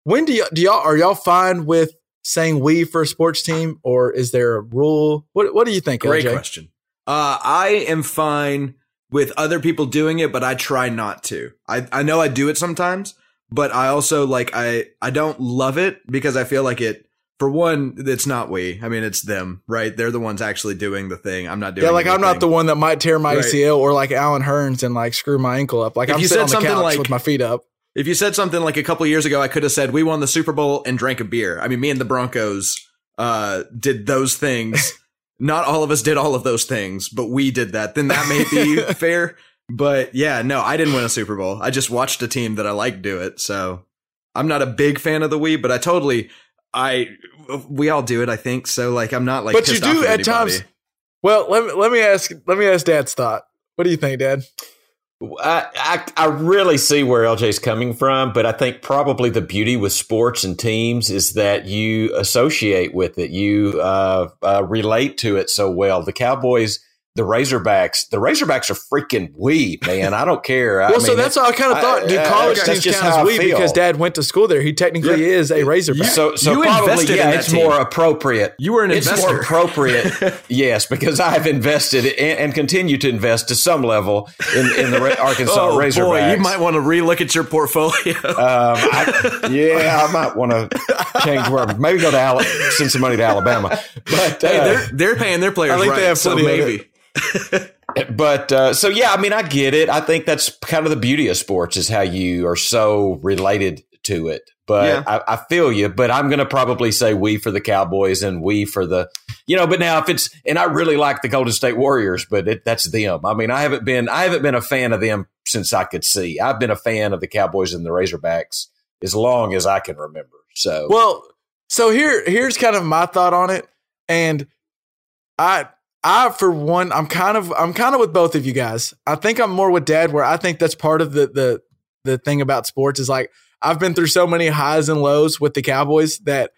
when are y'all fine with saying we for a sports team, or is there a rule? What do you think, LJ? Great question. I am fine with other people doing it, but I try not to. I know I do it sometimes, but I also I don't love it because I feel like it. For one, it's not we. I mean, it's them, right? They're the ones actually doing the thing. I'm not doing. Yeah, I'm not the one that might tear my ACL or like Alan Hearns and like screw my ankle up. Like, if I'm sitting on the couch with my feet up. If you said something like a couple years ago, I could have said we won the Super Bowl and drank a beer. I mean, me and the Broncos did those things. Not all of us did all of those things, but we did that. Then that may be fair. But yeah, no, I didn't win a Super Bowl. I just watched a team that I liked do it. So I'm not a big fan of the we, but we all do it, I think. So I'm not but pissed off at anybody. But you do at times. Well, let me ask Dad's thought. What do you think, Dad? I really see where LJ's coming from, but I think probably the beauty with sports and teams is that you associate with it. You relate to it so well. The Cowboys The Razorbacks are freaking weeb, man. I don't care. Well, I mean, so that's how I kind of thought. Do college teams count as weeb because Dad went to school there? He technically is a Razorback. So you probably, it's team. More appropriate. You were an investor. It's more appropriate, yes, because I've invested and continue to invest to some level in the Arkansas Razorbacks. Boy, you might want to relook at your portfolio. I might want to change where. Maybe go to Cincinnati to Alabama. But hey, they're paying their players. I think they have plenty of it. But so, yeah, I mean, I get it. I think that's kind of the beauty of sports is how you are so related to it. But yeah. I feel you. But I'm going to probably say we for the Cowboys and we for the, but now if it's, and I really like the Golden State Warriors, but that's them. I mean, I haven't been a fan of them since I could see. I've been a fan of the Cowboys and the Razorbacks as long as I can remember. So, here's kind of my thought on it. And I, for one, I'm kind of with both of you guys. I think I'm more with Dad, where I think that's part of the thing about sports is like I've been through so many highs and lows with the Cowboys that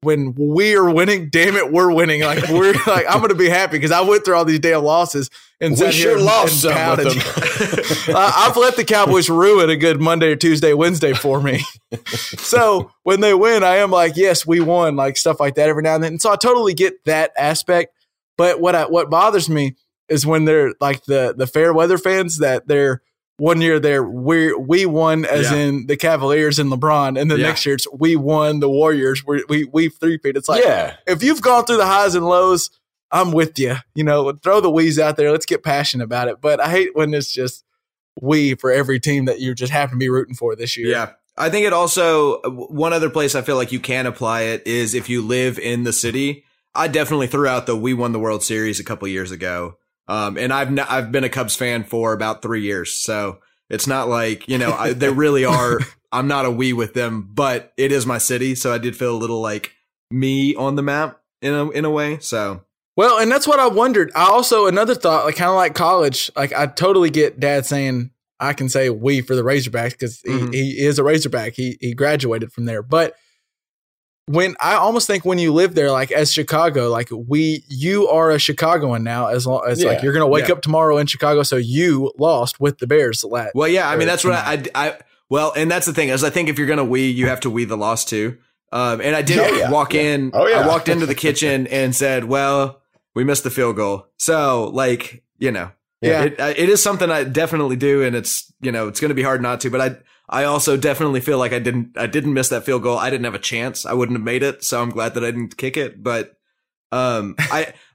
when we are winning, damn it, we're winning. Like I'm gonna be happy because I went through all these damn losses and we sure lost some with them. I've let the Cowboys ruin a good Monday or Tuesday, Wednesday for me. So when they win, I am like, yes, we won, like stuff like that every now and then. And so I totally get that aspect. But what bothers me is when they're like the fair weather fans that they're one year they're we won as in the Cavaliers and LeBron, and the next year it's we won the Warriors. We three-peat. It's like if you've gone through the highs and lows, I'm with you. Throw the wees out there. Let's get passionate about it. But I hate when it's just we for every team that you just happen to be rooting for this year. Yeah. I think it also one other place I feel like you can apply it is if you live in the city. I definitely threw out the we won the World Series a couple years ago, and I've been a Cubs fan for about 3 years, so it's not like they really are. I'm not a we with them, but it is my city, so I did feel a little like me on the map in a way. So well, and that's what I wondered. I also another thought, like kind of like college, like I totally get Dad saying I can say we for the Razorbacks because he is a Razorback. He graduated from there, but. When I almost think when you live there, like as Chicago, like you are a Chicagoan now, as long as like you're going to wake up tomorrow in Chicago. So you lost with the Bears. Well, yeah, I mean, that's tonight. What I, and that's the thing is I think if you're going to you have to the loss too. And I did walk in, I walked into the kitchen and said, well, we missed the field goal. So like, it is something I definitely do. And it's, it's going to be hard not to, but I also definitely feel like I didn't miss that field goal. I didn't have a chance. I wouldn't have made it. So I'm glad that I didn't kick it. But I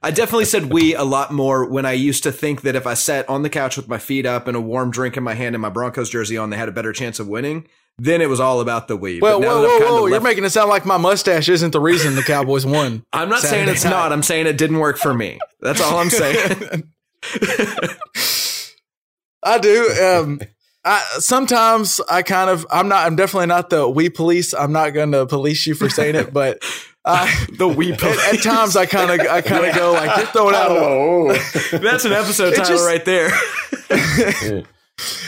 definitely said we a lot more when I used to think that if I sat on the couch with my feet up and a warm drink in my hand and my Broncos jersey on, they had a better chance of winning. Then it was all about the we. Well, whoa. You're making it sound like my mustache isn't the reason the Cowboys won. I'm not saying it's not. I'm saying it didn't work for me. That's all I'm saying. I do. I'm definitely not the we police. I'm not going to police you for saying it, but the we police. At times I kind of go like, just throw it out. That's an episode title right there.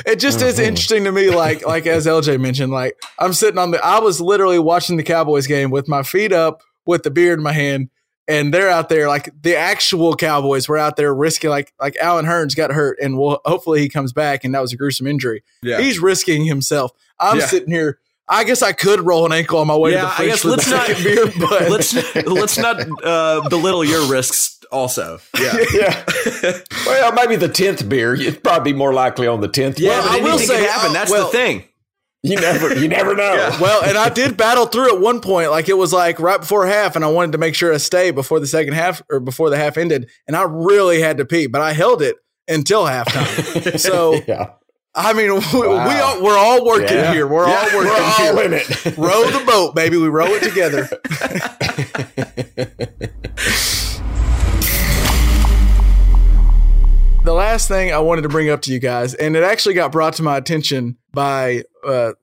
It just is interesting to me. Like as LJ mentioned, like I'm sitting I was literally watching the Cowboys game with my feet up with the beer in my hand. And they're out there, like the actual Cowboys were out there risking, like Allen Hurns got hurt, and hopefully he comes back, and that was a gruesome injury. Yeah. He's risking himself. I'm sitting here. I guess I could roll an ankle on my way to the fridge for the second beer, but let's not belittle your risks. Also, well, maybe the 10th beer. It'd probably be more likely on the 10th. Yeah, well, I will say, that's the thing. You never know. Yeah. Well, and I did battle through at one point. Like it was like right before half, and I wanted to make sure I stayed before the second half or before the half ended. And I really had to pee, but I held it until halftime. So, I mean, we're all working here. We're all working here. We're all in it. Row the boat, baby. We row it together. The last thing I wanted to bring up to you guys, and it actually got brought to my attention by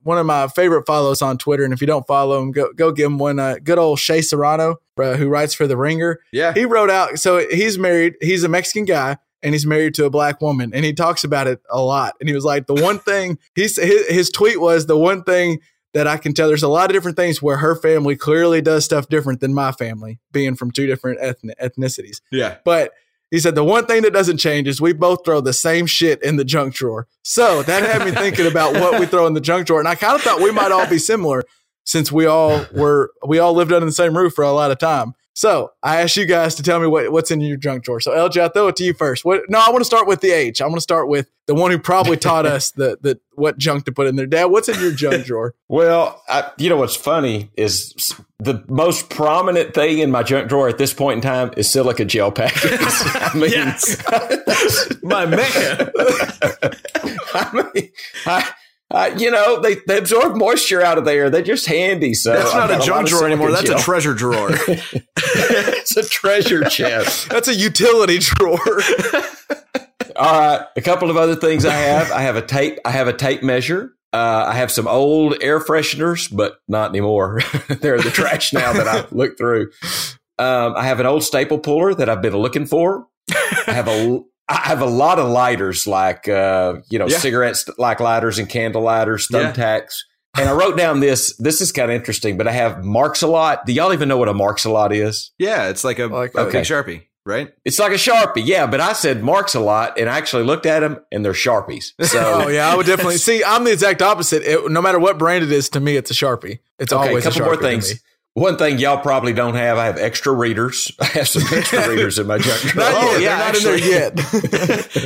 one of my favorite follows on Twitter. And if you don't follow him, go give him one. Good old Shea Serrano, who writes for The Ringer. Yeah. He wrote out. So he's married. He's a Mexican guy, and he's married to a black woman. And he talks about it a lot. And he was like, the one thing – his tweet was, the one thing that I can tell – there's a lot of different things where her family clearly does stuff different than my family, being from two different ethnicities. Yeah. But – He said, the one thing that doesn't change is we both throw the same shit in the junk drawer. So that had me thinking about what we throw in the junk drawer. And I kind of thought we might all be similar since we all lived under the same roof for a lot of time. So I asked you guys to tell me what's in your junk drawer. So LJ, I'll throw it to you first. I want to start with the H. I want to start with the one who probably taught us the what junk to put in there. Dad, what's in your junk drawer? Well, you know what's funny is the most prominent thing in my junk drawer at this point in time is silica gel packets. I mean, yes, my man. They absorb moisture out of there. They're just handy. So that's not a junk drawer anymore. That's a treasure drawer. It's a treasure chest. That's a utility drawer. All right. A couple of other things I have. I have a tape measure. I have some old air fresheners, but not anymore. They're in the trash now that I've looked through. I have an old staple puller that I've been looking for. I have a lot of lighters, like, cigarettes, like lighters and candle lighters, thumbtacks. Yeah. And I wrote down this is kind of interesting, but I have Marks-A-Lot. Do y'all even know what a Marks-A-Lot is? Yeah, it's like a big Sharpie, right? It's like a Sharpie, yeah. But I said Marks-A-Lot, and I actually looked at them, and they're Sharpies. So, I would definitely. See, I'm the exact opposite. No matter what brand it is, to me, it's a Sharpie. It's always a Sharpie. A couple more things. One thing y'all probably don't have, I have extra readers. I have some extra readers in my junk drawer. Not in there yet.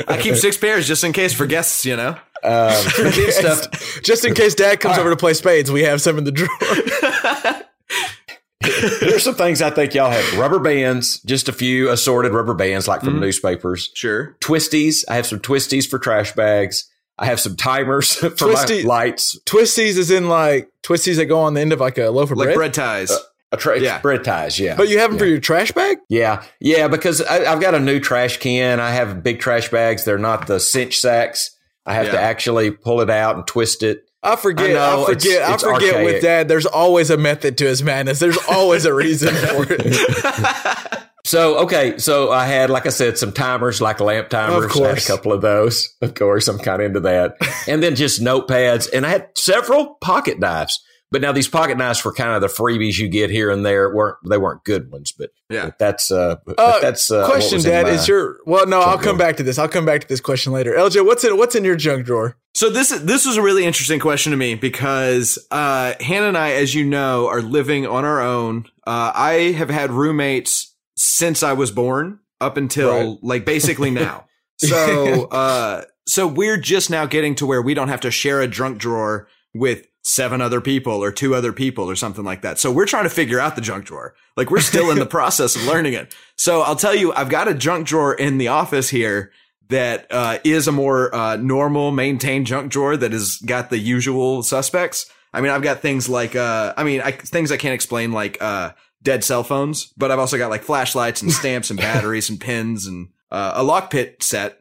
I keep 6 pairs just in case for guests, you know. For kid stuff. Just in case Dad comes over to play spades, we have some in the drawer. There's some things I think y'all have. Rubber bands, just a few assorted rubber bands like from newspapers. Sure. Twisties. I have some twisties for trash bags. I have some timers for my lights. Twisties is in like twisties that go on the end of like a loaf of bread? Like bread ties. Bread ties, yeah. But you have them for your trash bag? Yeah. Yeah, because I've got a new trash can. I have big trash bags. They're not the cinch sacks. I have to actually pull it out and twist it. I forget with Dad, there's always a method to his madness. There's always a reason for it. So I had, like I said, some timers, like lamp timers. Of course. I had a couple of those. Of course, I'm kind of into that. And then just notepads. And I had several pocket knives. But now these pocket knives were kind of the freebies you get here and there. They weren't good ones, but that's question, Dad, is your I'll come back to this question later. LJ, what's in your junk drawer? So this was a really interesting question to me because Hannah and I, as you know, are living on our own. I have had roommates since I was born up until basically now. So we're just now getting to where we don't have to share a junk drawer with 7 other people or 2 other people or something like that. So we're trying to figure out the junk drawer. Like we're still in the process of learning it. So I'll tell you, I've got a junk drawer in the office here that is a more normal maintained junk drawer that has got the usual suspects. I mean, I've got things like, things I can't explain, like dead cell phones, but I've also got like flashlights and stamps and batteries and pins and a lockpit set,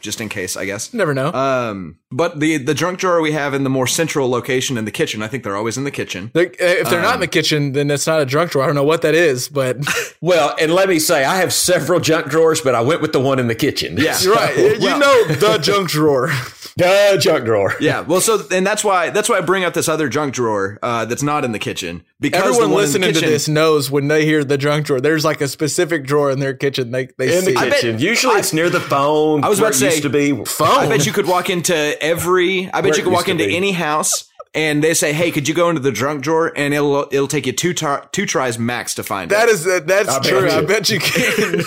just in case, I guess. Never know. But the junk drawer we have in the more central location in the kitchen, I think they're always in the kitchen. If they're not in the kitchen, then it's not a junk drawer. I don't know what that is, but. Well, and let me say, I have several junk drawers, but I went with the one in the kitchen. Yeah, so, right. The junk drawer. The junk drawer. Yeah. Well, and that's why I bring up this other junk drawer that's not in the kitchen. Because everyone listening to this knows when they hear the junk drawer, there's like a specific drawer in their kitchen. They see it. Usually it's near the phone. I was about to say, used to be phone. I bet you could walk into any house and they say, "Hey, could you go into the junk drawer?" And it'll take you two tries max to find it. That's true. I bet you can.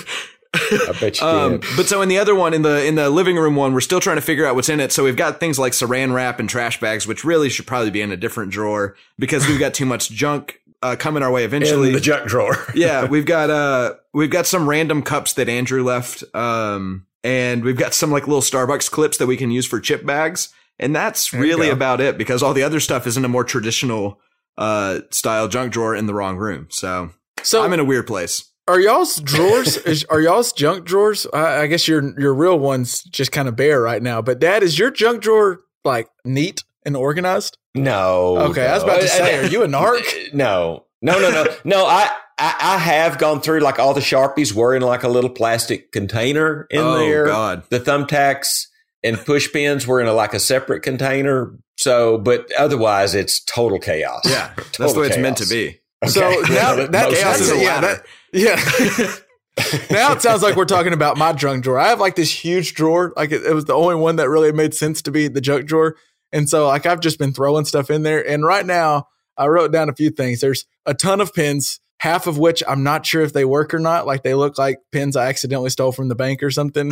I bet you can. But so in the other one, in the living room one, we're still trying to figure out what's in it. So we've got things like saran wrap and trash bags, which really should probably be in a different drawer because we've got too much junk coming our way eventually. In the junk drawer. Yeah, we've got some random cups that Andrew left, and we've got some like little Starbucks clips that we can use for chip bags, and that's really about it because all the other stuff is in a more traditional style junk drawer in the wrong room. So I'm in a weird place. Are y'all's drawers? Are y'all's junk drawers? I guess your real one's just kind of bare right now. But Dad, is your junk drawer like neat and organized? No. Okay, no. I was about to say, are you a narc? No. No, I have gone through like all the Sharpies were in like a little plastic container in there. Oh, God. The thumbtacks and push pins were in a separate container. So, but otherwise, it's total chaos. Yeah, that's the way it's meant to be. Okay. So now that chaos is a ladder. Now it sounds like we're talking about my junk drawer. I have like this huge drawer. Like it was the only one that really made sense to be the junk drawer. And so like I've just been throwing stuff in there. And right now I wrote down a few things. There's a ton of pens, half of which I'm not sure if they work or not. Like they look like pens I accidentally stole from the bank or something.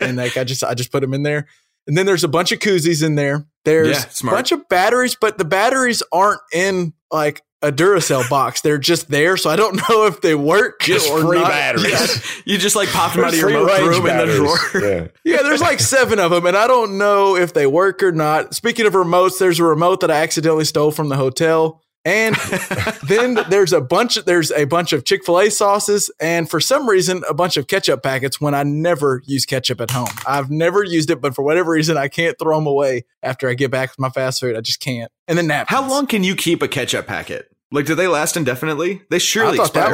And like I just put them in there. And then there's a bunch of koozies in there. There's a bunch of batteries, but the batteries aren't in like a Duracell box. They're just there. So I don't know if they work. Just or free not. Batteries. You just like pop them out of your room batteries. In the drawer. Yeah, there's like 7 of them and I don't know if they work or not. Speaking of remotes, there's a remote that I accidentally stole from the hotel. And then there's a bunch of Chick-fil-A sauces and for some reason, a bunch of ketchup packets when I never use ketchup at home. I've never used it, but for whatever reason, I can't throw them away after I get back with my fast food. I just can't. And then napkins. How long can you keep a ketchup packet? Like, do they last indefinitely? They surely expire, I thought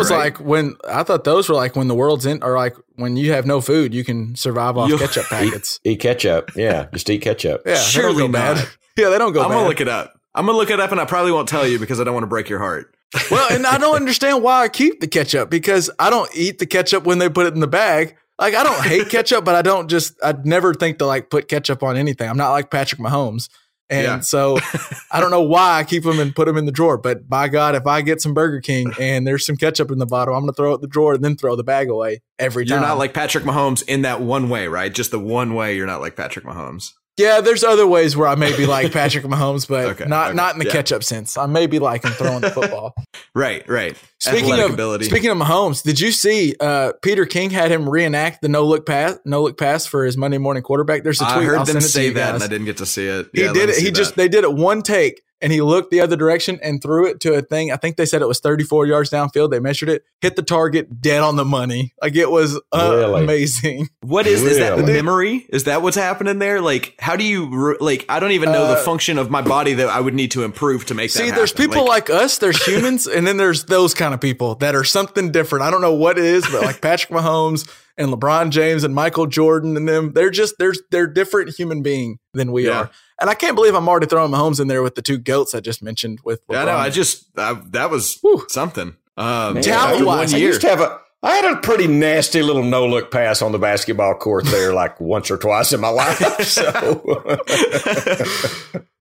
those were like when the world's in, or like when you have no food, you can survive off ketchup packets. Eat ketchup. Yeah. Just eat ketchup. Yeah, surely not. Bad. Yeah, they don't go bad. I'm going to look it up. I'm going to look it up and I probably won't tell you because I don't want to break your heart. Well, and I don't understand why I keep the ketchup because I don't eat the ketchup when they put it in the bag. Like, I don't hate ketchup, but I'd never think to like put ketchup on anything. I'm not like Patrick Mahomes. And so I don't know why I keep them and put them in the drawer. But by God, if I get some Burger King and there's some ketchup in the bottle, I'm going to throw it in the drawer and then throw the bag away every time. You're not like Patrick Mahomes in that one way, right? Just the one way you're not like Patrick Mahomes. Yeah, there's other ways where I may be like Patrick Mahomes, but not in the ketchup sense. I may be like him throwing the football. Right. Speaking of Mahomes, did you see Peter King had him reenact the no look pass for his Monday morning quarterback? There's a tweet. I heard them say that, and I didn't get to see it. He did it. They did it one take, and he looked the other direction and threw it to a thing. I think they said it was 34 yards downfield. They measured it, hit the target, dead on the money. Like it was amazing. What is that memory? Is that what's happening there? Like, how do you like? I don't even know the function of my body that I would need to improve to make that happen. See, there's people like us. There's humans, and then there's those kind of people that are something different. I don't know what it is, but like Patrick Mahomes and LeBron James and Michael Jordan and them, they're different human being than we are. And I can't believe I'm already throwing Mahomes in there with the two goats I just mentioned with LeBron. That was something. Talent-wise, I used to have I had a pretty nasty little no-look pass on the basketball court there like once or twice in my life. So.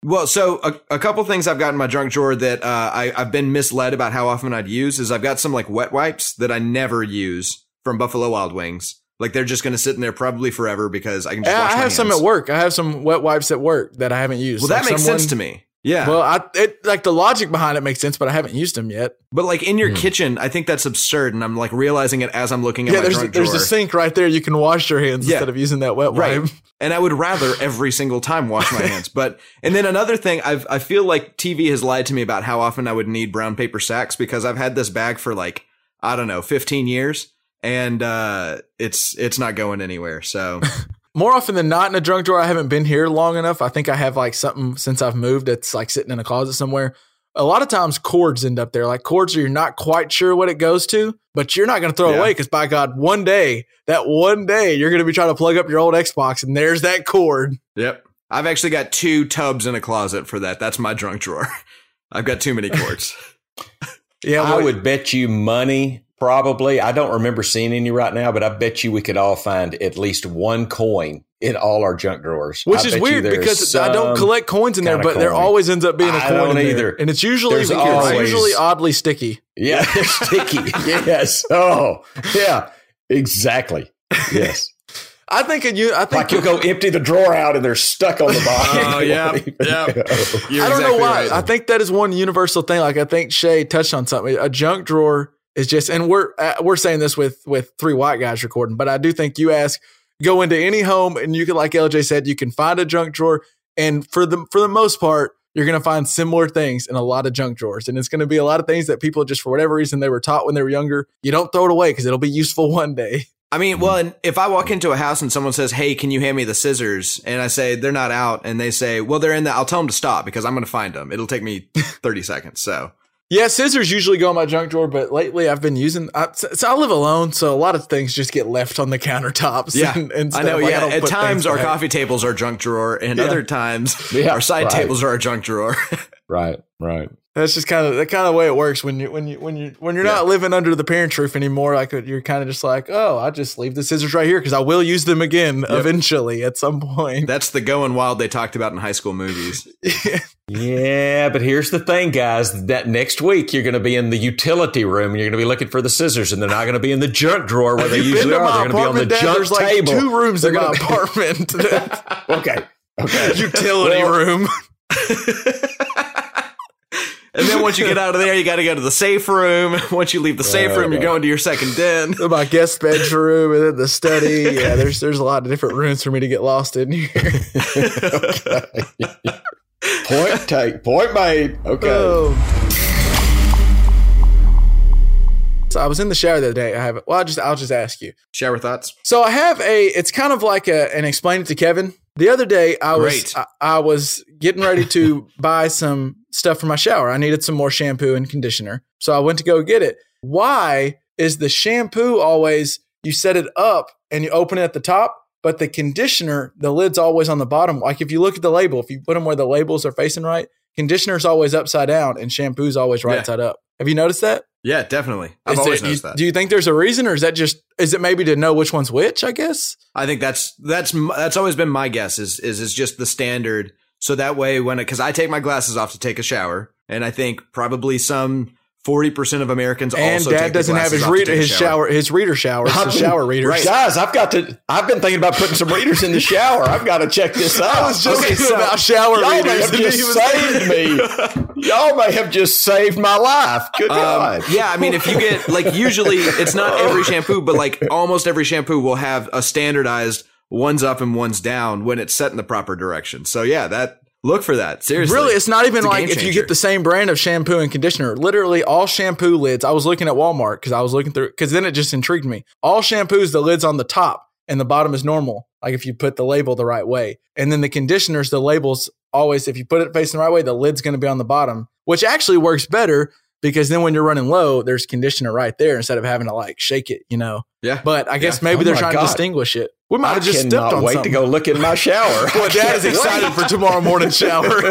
Well, so a couple things I've got in my junk drawer that I've been misled about how often I'd use is I've got some like wet wipes that I never use from Buffalo Wild Wings. Like they're just going to sit in there probably forever because I can just wash my hands. Some at work. I have some wet wipes at work that I haven't used. Well, that makes sense to me. Yeah. Well, like the logic behind it makes sense, but I haven't used them yet. But like in your kitchen, I think that's absurd. And I'm like realizing it as I'm looking at my junk drawer. There's a sink right there. You can wash your hands instead of using that wet wipe. Right. And I would rather every single time wash my hands. And then another thing, I feel like TV has lied to me about how often I would need brown paper sacks because I've had this bag for like, I don't know, 15 years. And it's not going anywhere. So more often than not in a junk drawer, I haven't been here long enough. I think I have like something since I've moved that's like sitting in a closet somewhere. A lot of times cords end up there, like cords you're not quite sure what it goes to, but you're not going to throw away because by God, one day you're going to be trying to plug up your old Xbox and there's that cord. Yep. I've actually got 2 tubs in a closet for that. That's my junk drawer. I've got too many cords. Yeah, I would bet you money. Probably. I don't remember seeing any right now, but I bet you we could all find at least one coin in all our junk drawers. Which is weird because I don't collect coins in there, but there always ends up being a coin. I don't either. And it's usually oddly sticky. Yeah, they're sticky. Yes. Oh, yeah. Exactly. Yes. I think like you'll go empty the drawer out and they're stuck on the bottom. Oh, yeah. I don't know why. Right. I think that is one universal thing. Like I think Shay touched on something. A junk drawer is just, and we're saying this with 3 white guys recording, but I do think you go into any home and you can, like LJ said, you can find a junk drawer, and for the most part, you're going to find similar things in a lot of junk drawers. And it's going to be a lot of things that people just, for whatever reason, they were taught when they were younger, you don't throw it away because it'll be useful one day. I mean, well, and if I walk into a house and someone says, hey, can you hand me the scissors? And I say, they're not out. And they say, well, they're in I'll tell them to stop because I'm going to find them. It'll take me 30 seconds. So. Yeah, scissors usually go in my junk drawer, but lately I've been using. I live alone, so a lot of things just get left on the countertops. Yeah, and I know. Like, yeah, at times our coffee tables are junk drawer, and other times our side tables are our junk drawer. Right, right. That's just kind of the kind of way it works when you're yeah. not living under the parents' roof anymore. Like you're kind of just like, oh, I just leave the scissors right here because I will use them again eventually at some point. That's the going wild they talked about in high school movies. Yeah, but here's the thing, guys. That next week you're going to be in the utility room and you're going to be looking for the scissors, and they're not going to be in the junk drawer where they usually are. They're going to be on the junk table. Like 2 rooms in my apartment. Okay. Utility room. And then once you get out of there, you got to go to the safe room. Once you leave the safe room, you're going to your second den. My guest bedroom and then the study. Yeah, there's a lot of different rooms for me to get lost in here. Okay. Point made. Okay. So I was in the shower the other day. I'll just ask you. Shower thoughts. So I have it's kind of like an explain it to Kevin. The other day, I was getting ready to buy some stuff for my shower. I needed some more shampoo and conditioner, so I went to go get it. Why is the shampoo always, you set it up and you open it at the top, but the conditioner, the lid's always on the bottom? Like if you look at the label, if you put them where the labels are facing right, conditioner's always upside down and shampoo's always right side up. Have you noticed that? Yeah, definitely. I've always noticed that. Do you think there's a reason, or is it maybe to know which one's which, I guess? I think that's always been my guess is it's just the standard. So that way because I take my glasses off to take a shower, and I think probably some 40% of Americans also take their glasses off to take a shower. And Dad doesn't have his reader showers, shower readers. Right. Guys, I've been thinking about putting some readers in the shower. I've got to check this out. I was just thinking about shower readers. Y'all may have just saved my life. Good God. Yeah, I mean, if you get, like, usually it's not every shampoo, but like almost every shampoo will have a standardized one's up and one's down when it's set in the proper direction. So yeah, look for that. Seriously. Really, it's not even like if you get the same brand of shampoo and conditioner. Literally all shampoo lids. I was looking at Walmart because then it just intrigued me. All shampoos, the lid's on the top and the bottom is normal. Like if you put the label the right way. And then the conditioners, the labels always, if you put it facing the right way, the lid's going to be on the bottom, which actually works better. Because then when you're running low, there's conditioner right there instead of having to like shake it, you know? Yeah. But I guess maybe they're trying to distingush it. We might have just stepped on something. I cannot wait to go look in my shower. Well, Dad is excited for tomorrow morning shower.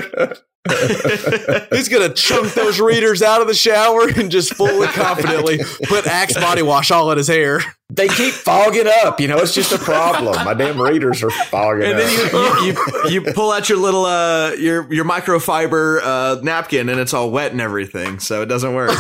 He's going to chunk those readers out of the shower and just fully confidently put Axe body wash all in his hair. They keep fogging up. You know, it's just a problem. My damn readers are fogging up. And then you pull out your little, your microfiber napkin and it's all wet and everything. So it doesn't work.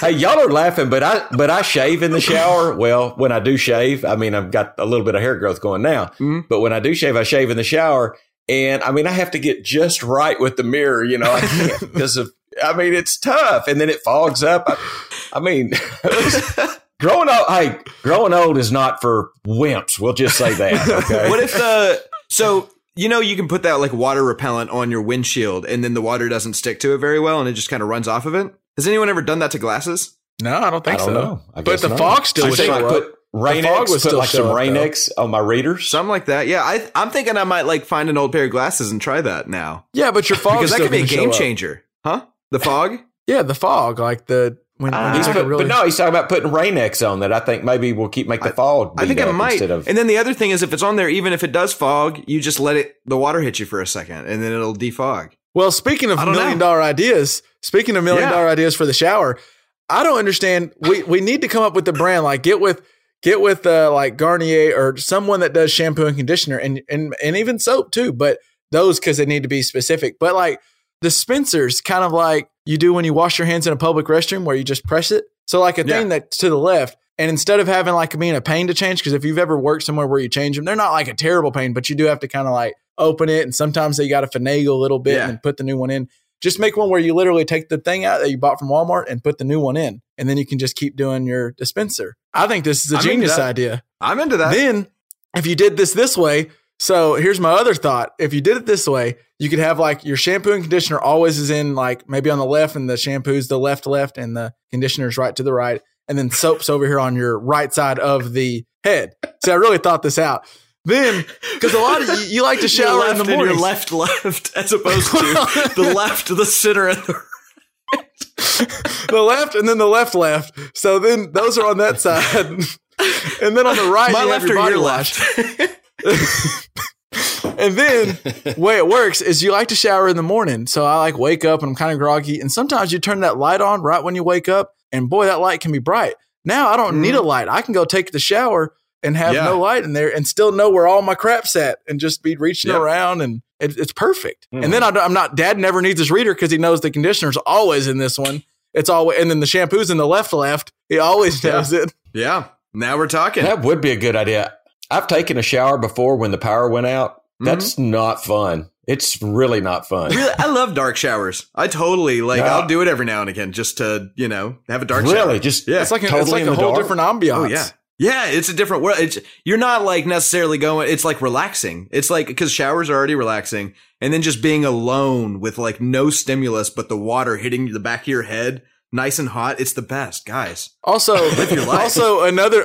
Hey, y'all are laughing, but I shave in the shower. Well, when I do shave, I mean, I've got a little bit of hair growth going now, but when I do shave, I shave in the shower. And I mean, I have to get just right with the mirror, you know, I can't because it's tough. And then it fogs up. I mean, growing old is not for wimps. We'll just say that. Okay? What if you know, you can put that like water repellent on your windshield and then the water doesn't stick to it very well and it just kind of runs off of it? Has anyone ever done that to glasses? No, I don't think so. I don't know. But the fog still was up. Rain-X on my readers. Something like that. Yeah, I'm thinking I might like find an old pair of glasses and try that now. Yeah, but your fog because that could be a game changer. Huh? The fog? Yeah, the fog. Like the... he's talking about putting Rain-X on that. I think maybe will make the fog. I think it might. And then the other thing is if it's on there, even if it does fog, you just let the water hit you for a second and then it'll defog. Well, speaking of $1 million ideas, $1 million ideas for the shower, I don't understand. We need to come up with the brand. Like get with like Garnier or someone that does shampoo and conditioner and even soap too. But those, cause they need to be specific, but like dispensers kind of like you do when you wash your hands in a public restroom where you just press it. So like a thing that's to the left. And instead of having like being a pain to change, cause if you've ever worked somewhere where you change them, they're not like a terrible pain, but you do have to kind of like open it. And sometimes they got to finagle a little bit and then put the new one in. Just make one where you literally take the thing out that you bought from Walmart and put the new one in. And then you can just keep doing your dispenser. I think this is a genius idea. I'm into that. Then if you did this way, so here's my other thought. If you did it this way, you could have like your shampoo and conditioner always is in like maybe on the left and the shampoo's the left and the conditioner's right to the right. And then soap's over here on your right side of the head. So I really thought this out. Then, because a lot of you like to shower in the morning. Your left, as opposed to the left, the center, and the right. The left, and then the left. So then those are on that side. And then on the right, my left or your left. And then the way it works is you like to shower in the morning. So I like wake up and I'm kind of groggy. And sometimes you turn that light on right when you wake up. And boy, that light can be bright. Now I don't need a light. I can go take the shower and have no light in there and still know where all my crap's at and just be reaching around. And it's perfect. Mm. And then dad never needs his reader because he knows the conditioner's always in this one. It's always, and then the shampoo's in the left. He always knows it. Yeah. Now we're talking. That would be a good idea. I've taken a shower before when the power went out. That's not fun. It's really not fun. Really, I love dark showers. I totally like. I'll do it every now and again just to have a dark shower. Really, just it's like a whole different ambiance. Oh, yeah, yeah, it's a different world. You're not like necessarily going. It's like relaxing. It's like because showers are already relaxing, and then just being alone with like no stimulus but the water hitting the back of your head, nice and hot. It's the best, guys. Also, live your life. Also another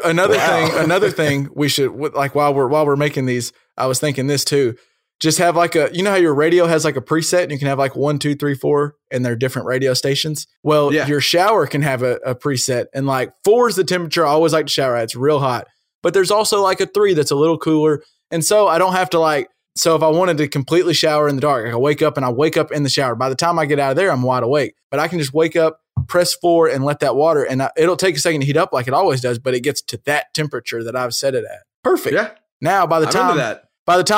thing we should like while we're making these. I was thinking this too. Just have like a, how your radio has like a preset and you can have like 1, 2, 3, 4, and they're different radio stations. Well, your shower can have a preset and like 4 is the temperature I always like to shower at. It's real hot, but there's also like a 3 that's a little cooler. And so I don't have to if I wanted to completely shower in the dark, I wake up and I wake up in the shower. By the time I get out of there, I'm wide awake, but I can just wake up, press 4 and let that water. And it'll take a second to heat up like it always does, but it gets to that temperature that I've set it at. Perfect. Yeah. Now, by the time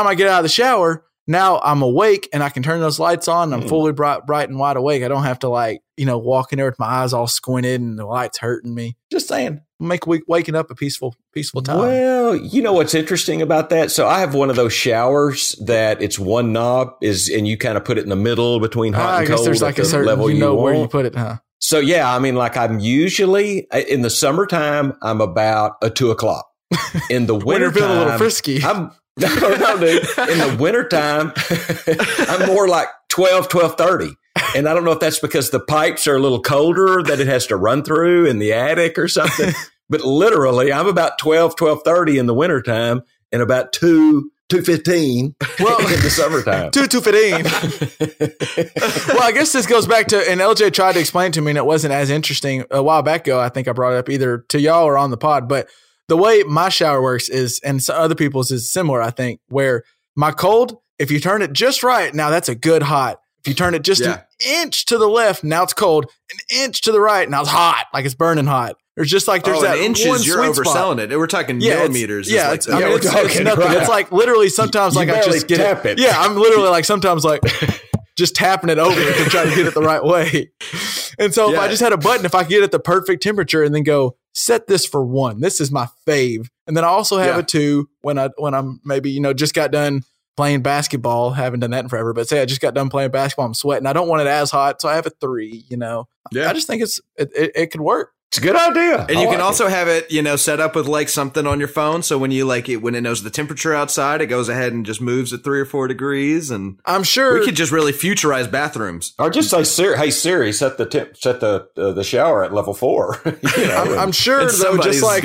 I get out of the shower, now I'm awake and I can turn those lights on. And I'm fully bright and wide awake. I don't have to walk in there with my eyes all squinted and the light's hurting me. Just saying, make waking up a peaceful time. Well, you know what's interesting about that? So I have one of those showers that it's one knob and you kind of put it in the middle between hot and cold. I guess there's like a certain level you want. Where you put it, huh? So yeah, I mean, I'm usually in the summertime, I'm about a 2 o'clock. In the winter time, a little frisky. No, dude. In the wintertime, I'm more like 12:30. And I don't know if that's because the pipes are a little colder that it has to run through in the attic or something. But literally, I'm about 12:30 in the wintertime and about 2:15 in the summertime. 2:15. Well, I guess this goes back to, and LJ tried to explain to me, and it wasn't as interesting a while back ago. I think I brought it up either to y'all or on the pod, but the way my shower works is, and some other people's is similar, I think, where my cold, if you turn it just right, now that's a good hot. If you turn it just an inch to the left, now it's cold. An inch to the right, now it's hot, like it's burning hot. There's just like there's that inches. One you're overselling spot. It. We're talking millimeters. Yeah, it's nothing. It's like literally sometimes you I just get tap it. Yeah, I'm literally sometimes just tapping it over to try to get it the right way. And so if I just had a button, if I could get it the perfect temperature and then go, set this for 1. This is my fave. And then I also have a 2 when I'm maybe, just got done playing basketball. Haven't done that in forever, but say I just got done playing basketball. I'm sweating. I don't want it as hot. So I have a 3, I just think it could work. It's a good idea. And you can also have it, set up with something on your phone. So when you it, when it knows the temperature outside, it goes ahead and just moves at 3 or 4 degrees. And I'm sure we could just really futurize bathrooms. Or just say, hey Siri, set the shower at level 4. I'm sure though, just like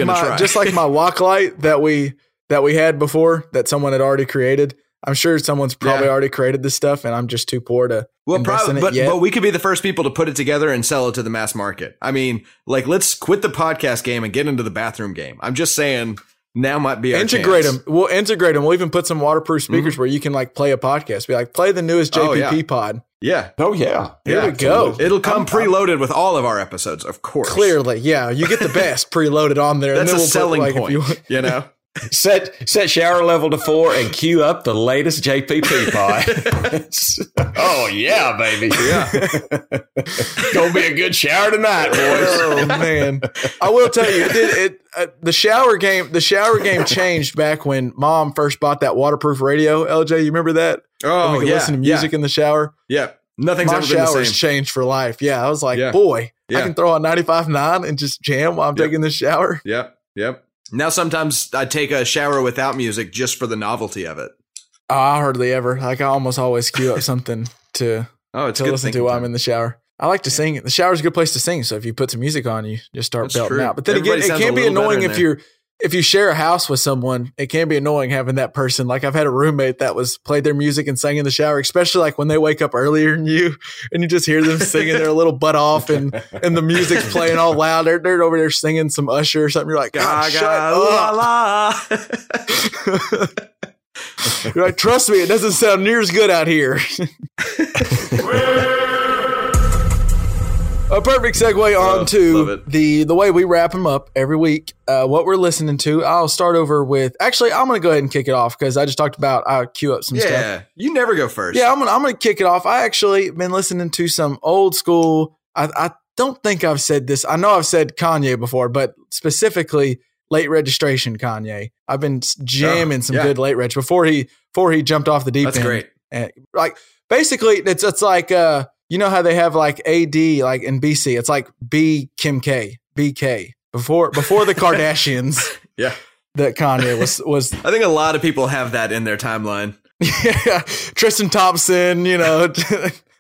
my lock light that we had before that someone had already created. I'm sure someone's probably already created this stuff, and I'm just too poor to invest in it yet. But we could be the first people to put it together and sell it to the mass market. I mean, let's quit the podcast game and get into the bathroom game. I'm just saying, now might be our chance. We'll integrate them. We'll even put some waterproof speakers where you can play a podcast. Be play the newest JPP pod. Yeah. Oh, yeah. Here we go. It'll come preloaded with all of our episodes, of course. Clearly, yeah. You get the best preloaded on there. That's and then a we'll selling put, point, Set shower level to 4 and queue up the latest JPP pod. Oh, yeah, baby. Yeah. Gonna be a good shower tonight, boys. Oh, man. I will tell you, the shower game changed back when Mom first bought that waterproof radio. LJ, you remember that? Oh, we could listen to music in the shower. Yeah. Nothing's ever been the same. My shower's changed for life. Yeah. I was boy, I can throw on 95.9 and just jam while I'm taking this shower. Yep. Yep. Now, sometimes I take a shower without music just for the novelty of it. Oh, I hardly ever. I almost always queue up something to listen to while I'm in the shower. I like to sing. The shower's a good place to sing. So if you put some music on, you just start belting out. But then again, it can be annoying if you share a house with someone. It can be annoying having that person. Like I've had a roommate that played their music and sang in the shower, especially when they wake up earlier than you and you just hear them singing their little butt off and the music's playing all loud. They're over there singing some Usher or something. You're like, God, shut up. La, la. You're like, trust me, it doesn't sound near as good out here. A perfect segue on to the way we wrap them up every week, what we're listening to. I'll start over with – actually, I'm going to go ahead and kick it off because I just talked about – I'll queue up some stuff. Yeah, you never go first. Yeah, I'm gonna kick it off. I actually been listening to some old school I don't think I've said this. I know I've said Kanye before, but specifically late registration Kanye. I've been jamming some good late reg before he jumped off the deep end. That's great. And, like, basically, it's like – you know how they have like AD, like in BC, it's like B Kim K, BK before the Kardashians. Yeah, that Kanye was. I think a lot of people have that in their timeline. Yeah, Tristan Thompson. You know,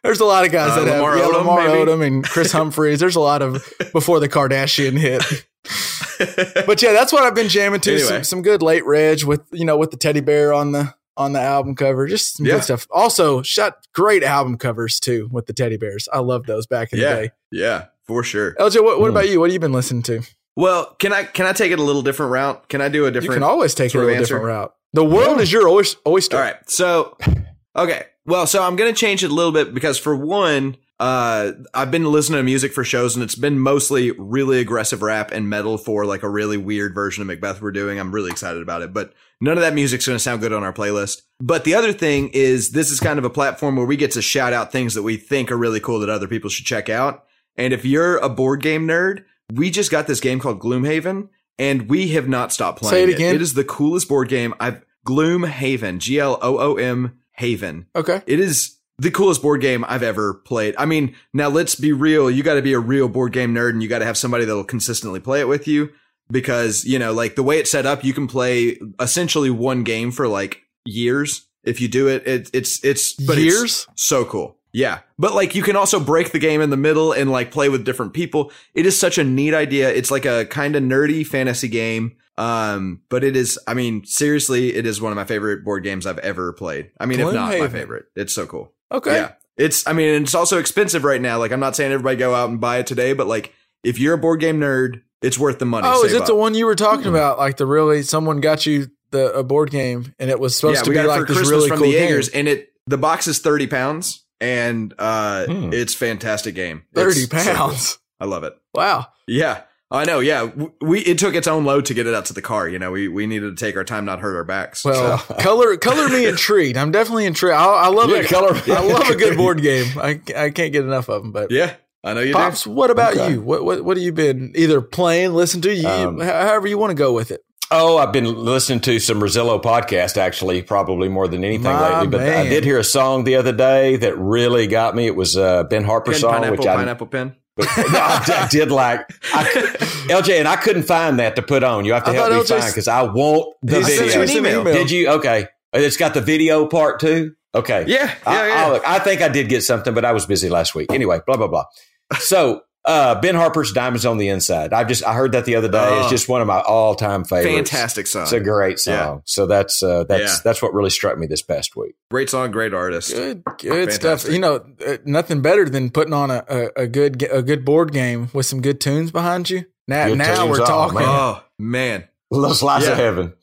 there's a lot of guys that Lamar have Lamar Odom and Chris Humphries. There's a lot of before the Kardashian hit. But yeah, that's what I've been jamming to. Anyway. Some good late reg with the teddy bear on the album cover, just some good stuff. Also, great album covers too with the teddy bears. I love those back in the day. Yeah, for sure. LJ, what about you? What have you been listening to? Well, can I take it a little different route? Can I do a different? You can always take it a little different route. The world is your oyster. All right. So, okay. Well, so I'm going to change it a little bit because for one, I've been listening to music for shows and it's been mostly really aggressive rap and metal for like a really weird version of Macbeth we're doing. I'm really excited about it, but none of that music's going to sound good on our playlist. But the other thing is this is kind of a platform where we get to shout out things that we think are really cool that other people should check out. And if you're a board game nerd, we just got this game called Gloomhaven and we have not stopped playing. Say it again. It is the coolest board game. Gloomhaven, Gloom Haven. Okay. It is the coolest board game I've ever played. I mean, now let's be real. You got to be a real board game nerd and you got to have somebody that'll consistently play it with you because, you know, like the way it's set up, you can play essentially one game for like years. If you do it, it's so cool. Yeah. But like you can also break the game in the middle and like play with different people. It is such a neat idea. It's like a kind of nerdy fantasy game. But it is, I mean, seriously, it is one of my favorite board games I've ever played. I mean, Glen if not Haven. My favorite, it's so cool. Okay. Yeah. It's also expensive right now. Like, I'm not saying everybody go out and buy it today, but like, if you're a board game nerd, it's worth the money. Oh, is it the one you were talking about? Like the really, someone got you a board game and it was supposed to be like this Christmas really cool game. And the box is 30 pounds and, it's fantastic game. 30 pounds. So cool. I love it. Wow. Yeah. I know. Yeah. It took its own load to get it out to the car. You know, we needed to take our time, not hurt our backs. Well, so. color me intrigued. I'm definitely intrigued. I love it. I love a good board game. I can't get enough of them, but yeah, I know you Pops, do. What about you? What have you been either playing, listening to, however you want to go with it? Oh, I've been listening to some Rosillo podcast, actually, probably more than anything lately. But man. I did hear a song the other day that really got me. It was a Ben Harper song. Pineapple Pen. No, I did like LJ, and I couldn't find that to put on. You have to help me find because I want the video. Did you? Okay, it's got the video part too. Okay, I think I did get something, but I was busy last week. Anyway, blah blah blah. So Ben Harper's "Diamonds on the Inside." I heard that the other day. It's just one of my all time favorites. Fantastic song. It's a great song. Yeah. So that's what really struck me this past week. Great song, great artist. Good stuff. You know, nothing better than putting on a good board game with some good tunes behind you. Now we're talking. Man. Little slice of heaven.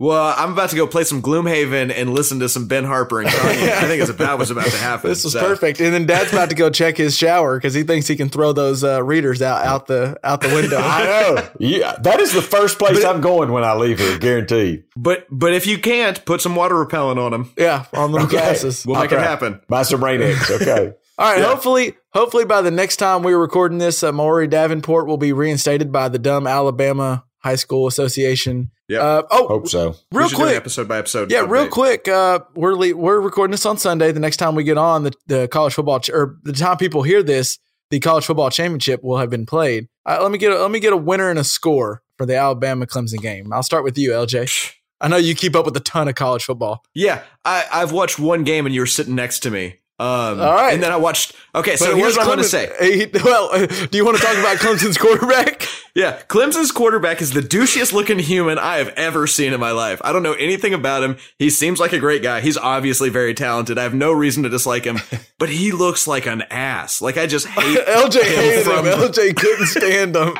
Well, I'm about to go play some Gloomhaven and listen to some Ben Harper and Kanye. I think it's about what's about to happen. This was perfect. And then Dad's about to go check his shower because he thinks he can throw those readers out the window. I know. Yeah, that is the first place I'm going when I leave here, guaranteed. But if you can't, put some water repellent on them. Yeah, on the glasses. We'll make it happen. Buy some rain eggs. Okay. All right. Yeah. Hopefully by the next time we're recording this, Maori Davenport will be reinstated by the dumb Alabama High School Association. Yeah. Hope so. Real quick, episode by episode. Yeah. Real quick. We're recording this on Sunday. The next time we get on the college football or the time people hear this, the college football championship will have been played. Let me get a winner and a score for the Alabama Clemson game. I'll start with you, LJ. I know you keep up with a ton of college football. Yeah. I've watched one game and you were sitting next to me. All right. And then I watched. Okay. So here's what I'm going to say. Do you want to talk about Clemson's quarterback? Yeah. Clemson's quarterback is the douchiest looking human I have ever seen in my life. I don't know anything about him. He seems like a great guy. He's obviously very talented. I have no reason to dislike him, but he looks like an ass. Like I just hate LJ hated him. LJ couldn't stand him.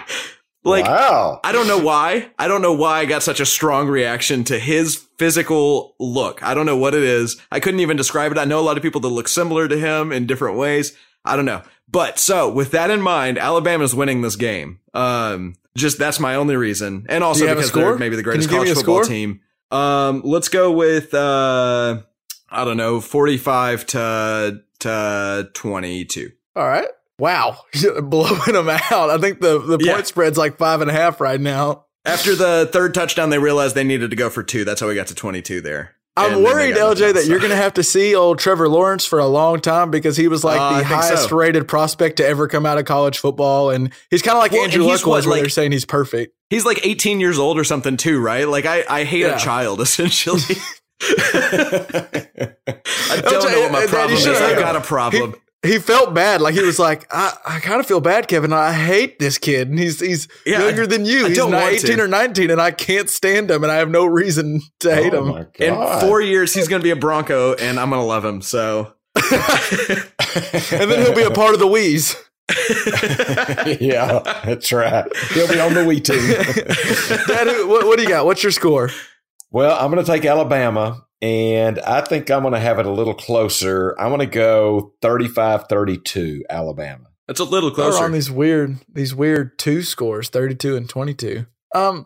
Like, wow. I don't know why. I don't know why I got such a strong reaction to his physical look. I don't know what it is. I couldn't even describe it. I know a lot of people that look similar to him in different ways. I don't know. But so with that in mind, Alabama's winning this game. Just that's my only reason. And also because they're maybe the greatest college football team. Let's go with, I don't know, 45 to 22. All right. Wow. Blowing them out. I think the point spread's like 5.5 right now. After the third touchdown, they realized they needed to go for 2. That's how we got to 22 there. I'm worried, LJ, that you're going to have to see old Trevor Lawrence for a long time because he was like the highest rated prospect to ever come out of college football. And he's kind of like Andrew Luck was where they're saying he's perfect. He's like 18 years old or something too, right? Like I hate a child essentially. I don't know what my problem is. I got a problem. He felt bad. Like he was like, I kind of feel bad, Kevin. I hate this kid. And he's younger than you. He's 18 or 19 and I can't stand him and I have no reason to hate him. My God. In 4 years, he's going to be a Bronco and I'm going to love him. So, and then he'll be a part of the Wheeze. Yeah, that's right. He'll be on the Wee team. Dad, what do you got? What's your score? Well, I'm going to take Alabama. And I think I'm going to have it a little closer. I'm going to go 35-32 Alabama. That's a little closer. We're on these weird two scores, 32 and 22. I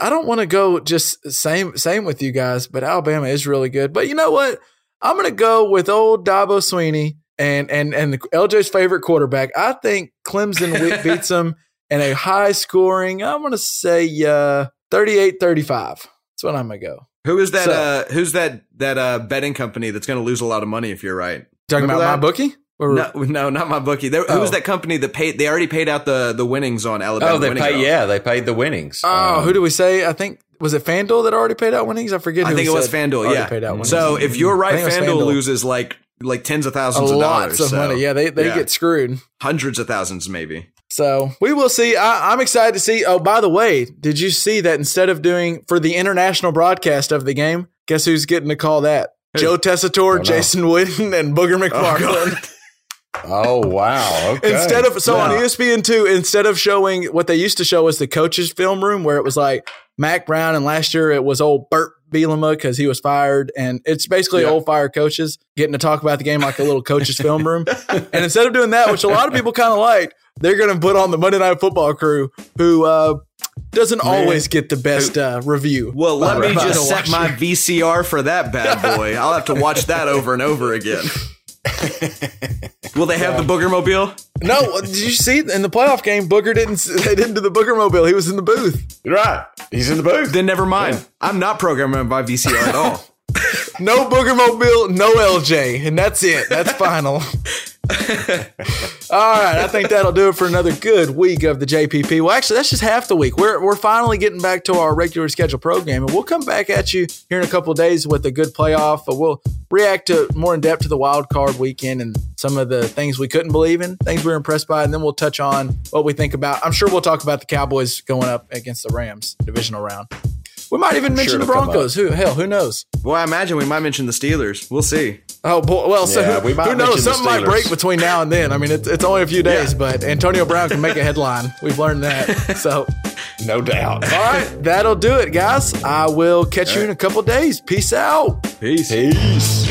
don't want to go just same with you guys, but Alabama is really good. But you know what? I'm going to go with old Dabo Sweeney and LJ's favorite quarterback. I think Clemson beats them in a high scoring. I'm going to say 38-35. That's what I'm going to go. Who is that? So, who's that betting company that's going to lose a lot of money if you're right? Talking Remember about that? My bookie? Or, no, not my bookie. Who was that company that paid? They already paid out the winnings on Alabama. Oh, they paid the winnings. Oh, who do we say? I think was it FanDuel that already paid out winnings? I forget. I think it was FanDuel. Yeah, paid out winnings. So if you're right, FanDuel loses like tens of thousands of dollars. Lots of money. Yeah, they get screwed. Hundreds of thousands, maybe. So we will see. I'm excited to see. Oh, by the way, did you see that instead of doing for the international broadcast of the game, guess who's getting to call that? Hey. Joe Tessitore, Jason Witten, and Booger McFarland. Oh, wow. Okay. On ESPN2, instead of showing what they used to show was the coaches' film room where it was like Mac Brown, and last year it was old Burt Bielema because he was fired, and it's basically old fire coaches getting to talk about the game like a little coaches' film room. And instead of doing that, which a lot of people kind of liked, they're going to put on the Monday Night Football crew who doesn't always get the best review. Well, let me just set my VCR for that bad boy. I'll have to watch that over and over again. Will they have the Booger Mobile? No, did you see in the playoff game, Booger didn't do the Booger Mobile. He was in the booth. You're right. He's in the booth. Then never mind. Yeah. I'm not programming my VCR at all. No Booger Mobile, no LJ. And that's it. That's final. All right, I think that'll do it for another good week of the JPP. Well, actually, that's just half the week. We're finally getting back to our regular schedule program, and we'll come back at you here in a couple of days with a good playoff. But we'll react to more in depth to the wild card weekend and some of the things we couldn't believe in, things we were impressed by, and then we'll touch on what we think about. I'm sure we'll talk about the Cowboys going up against the Rams divisional round. We might even mention the Broncos. Who knows? Well, I imagine we might mention the Steelers. We'll see. Oh, boy. Well, so who knows? Something might break between now and then. I mean, it's only a few days, but Antonio Brown can make a headline. We've learned that. So, no doubt. All right. That'll do it, guys. I will catch you in a couple days. Peace out. Peace.